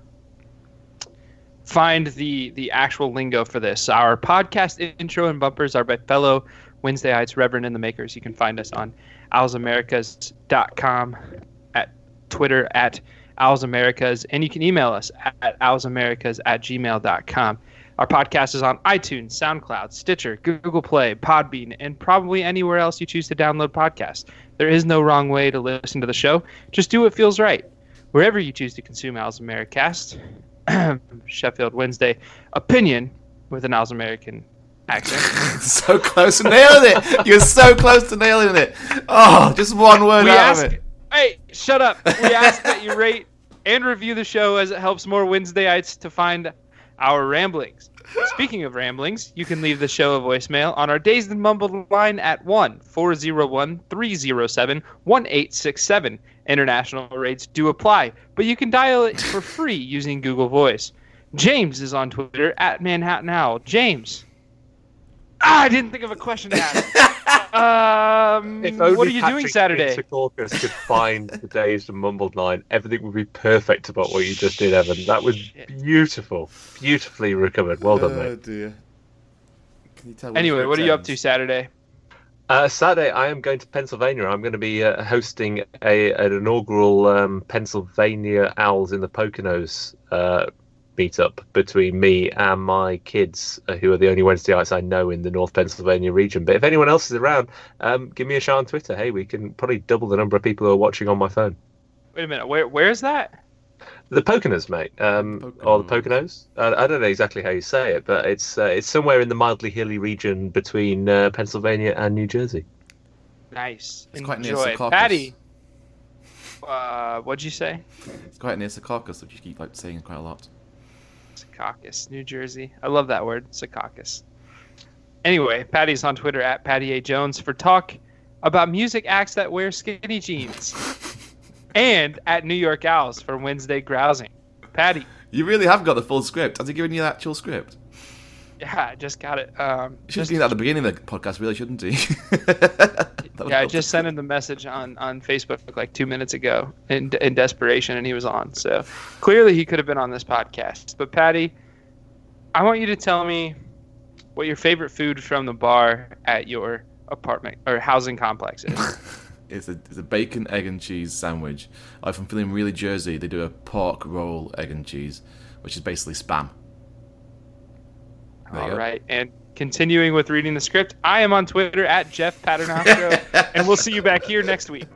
find the actual lingo for this. Our podcast intro and bumpers are by fellow Wednesdayites, Reverend and the Makers. You can find us on owlsamericas.com, at Twitter at owlsamericas, and you can email us at owlsamericas@gmail.com. Our podcast is on iTunes, SoundCloud, Stitcher, Google Play, Podbean, and probably anywhere else you choose to download podcasts. There is no wrong way to listen to the show. Just do what feels right. Wherever you choose to consume Owls AmeriCast, Sheffield Wednesday opinion with an Owls American accent. So close to nailing it. You're so close to nailing it. Oh, just one word of it. Hey, shut up. We ask that you rate and review the show, as it helps more Wednesdayites to find our ramblings. Speaking of ramblings, you can leave the show a voicemail on our Dazed and Mumbled line at 1-401-307-1867. International rates do apply, but you can dial it for free using Google Voice. James is on Twitter at Manhattan Owl. James, I didn't think of a question to ask. What are you doing Saturday? If only Patrick could find the Dazed and Mumbled line, everything would be perfect about what you just did, Evan. That was beautiful, beautifully recovered. Well done, mate. Oh dear. Can you tell what are you up to Saturday? Saturday, I am going to Pennsylvania. I'm going to be hosting an inaugural Pennsylvania Owls in the Poconos meetup between me and my kids, who are the only Wednesdayites I know in the North Pennsylvania region. But if anyone else is around, give me a shout on Twitter. Hey, we can probably double the number of people who are watching on my phone. Wait a minute. Where is that? The Poconos, mate, or the Poconos. I don't know exactly how you say it, but it's somewhere in the mildly hilly region between Pennsylvania and New Jersey. Nice. It's quite near Secaucus. Patty, what'd you say? It's quite near Secaucus, which you keep saying quite a lot. Secaucus, New Jersey. I love that word, Secaucus. Anyway, Patty's on Twitter at Patty A. Jones for talk about music acts that wear skinny jeans. And at New York Owls for Wednesday grousing. Patty, you really have got the full script. Has he given you the actual script? Yeah, I just got it. Should have seen that at the beginning of the podcast, really, shouldn't he? I just sent him the message on Facebook like 2 minutes ago in desperation, and he was on. So clearly he could have been on this podcast. But, Patty, I want you to tell me what your favorite food from the bar at your apartment or housing complex is. It's a bacon, egg, and cheese sandwich. If I'm feeling really Jersey, they do a pork roll, egg, and cheese, which is basically Spam. All right, and continuing with reading the script, I am on Twitter at Jeff Paternostro, and we'll see you back here next week.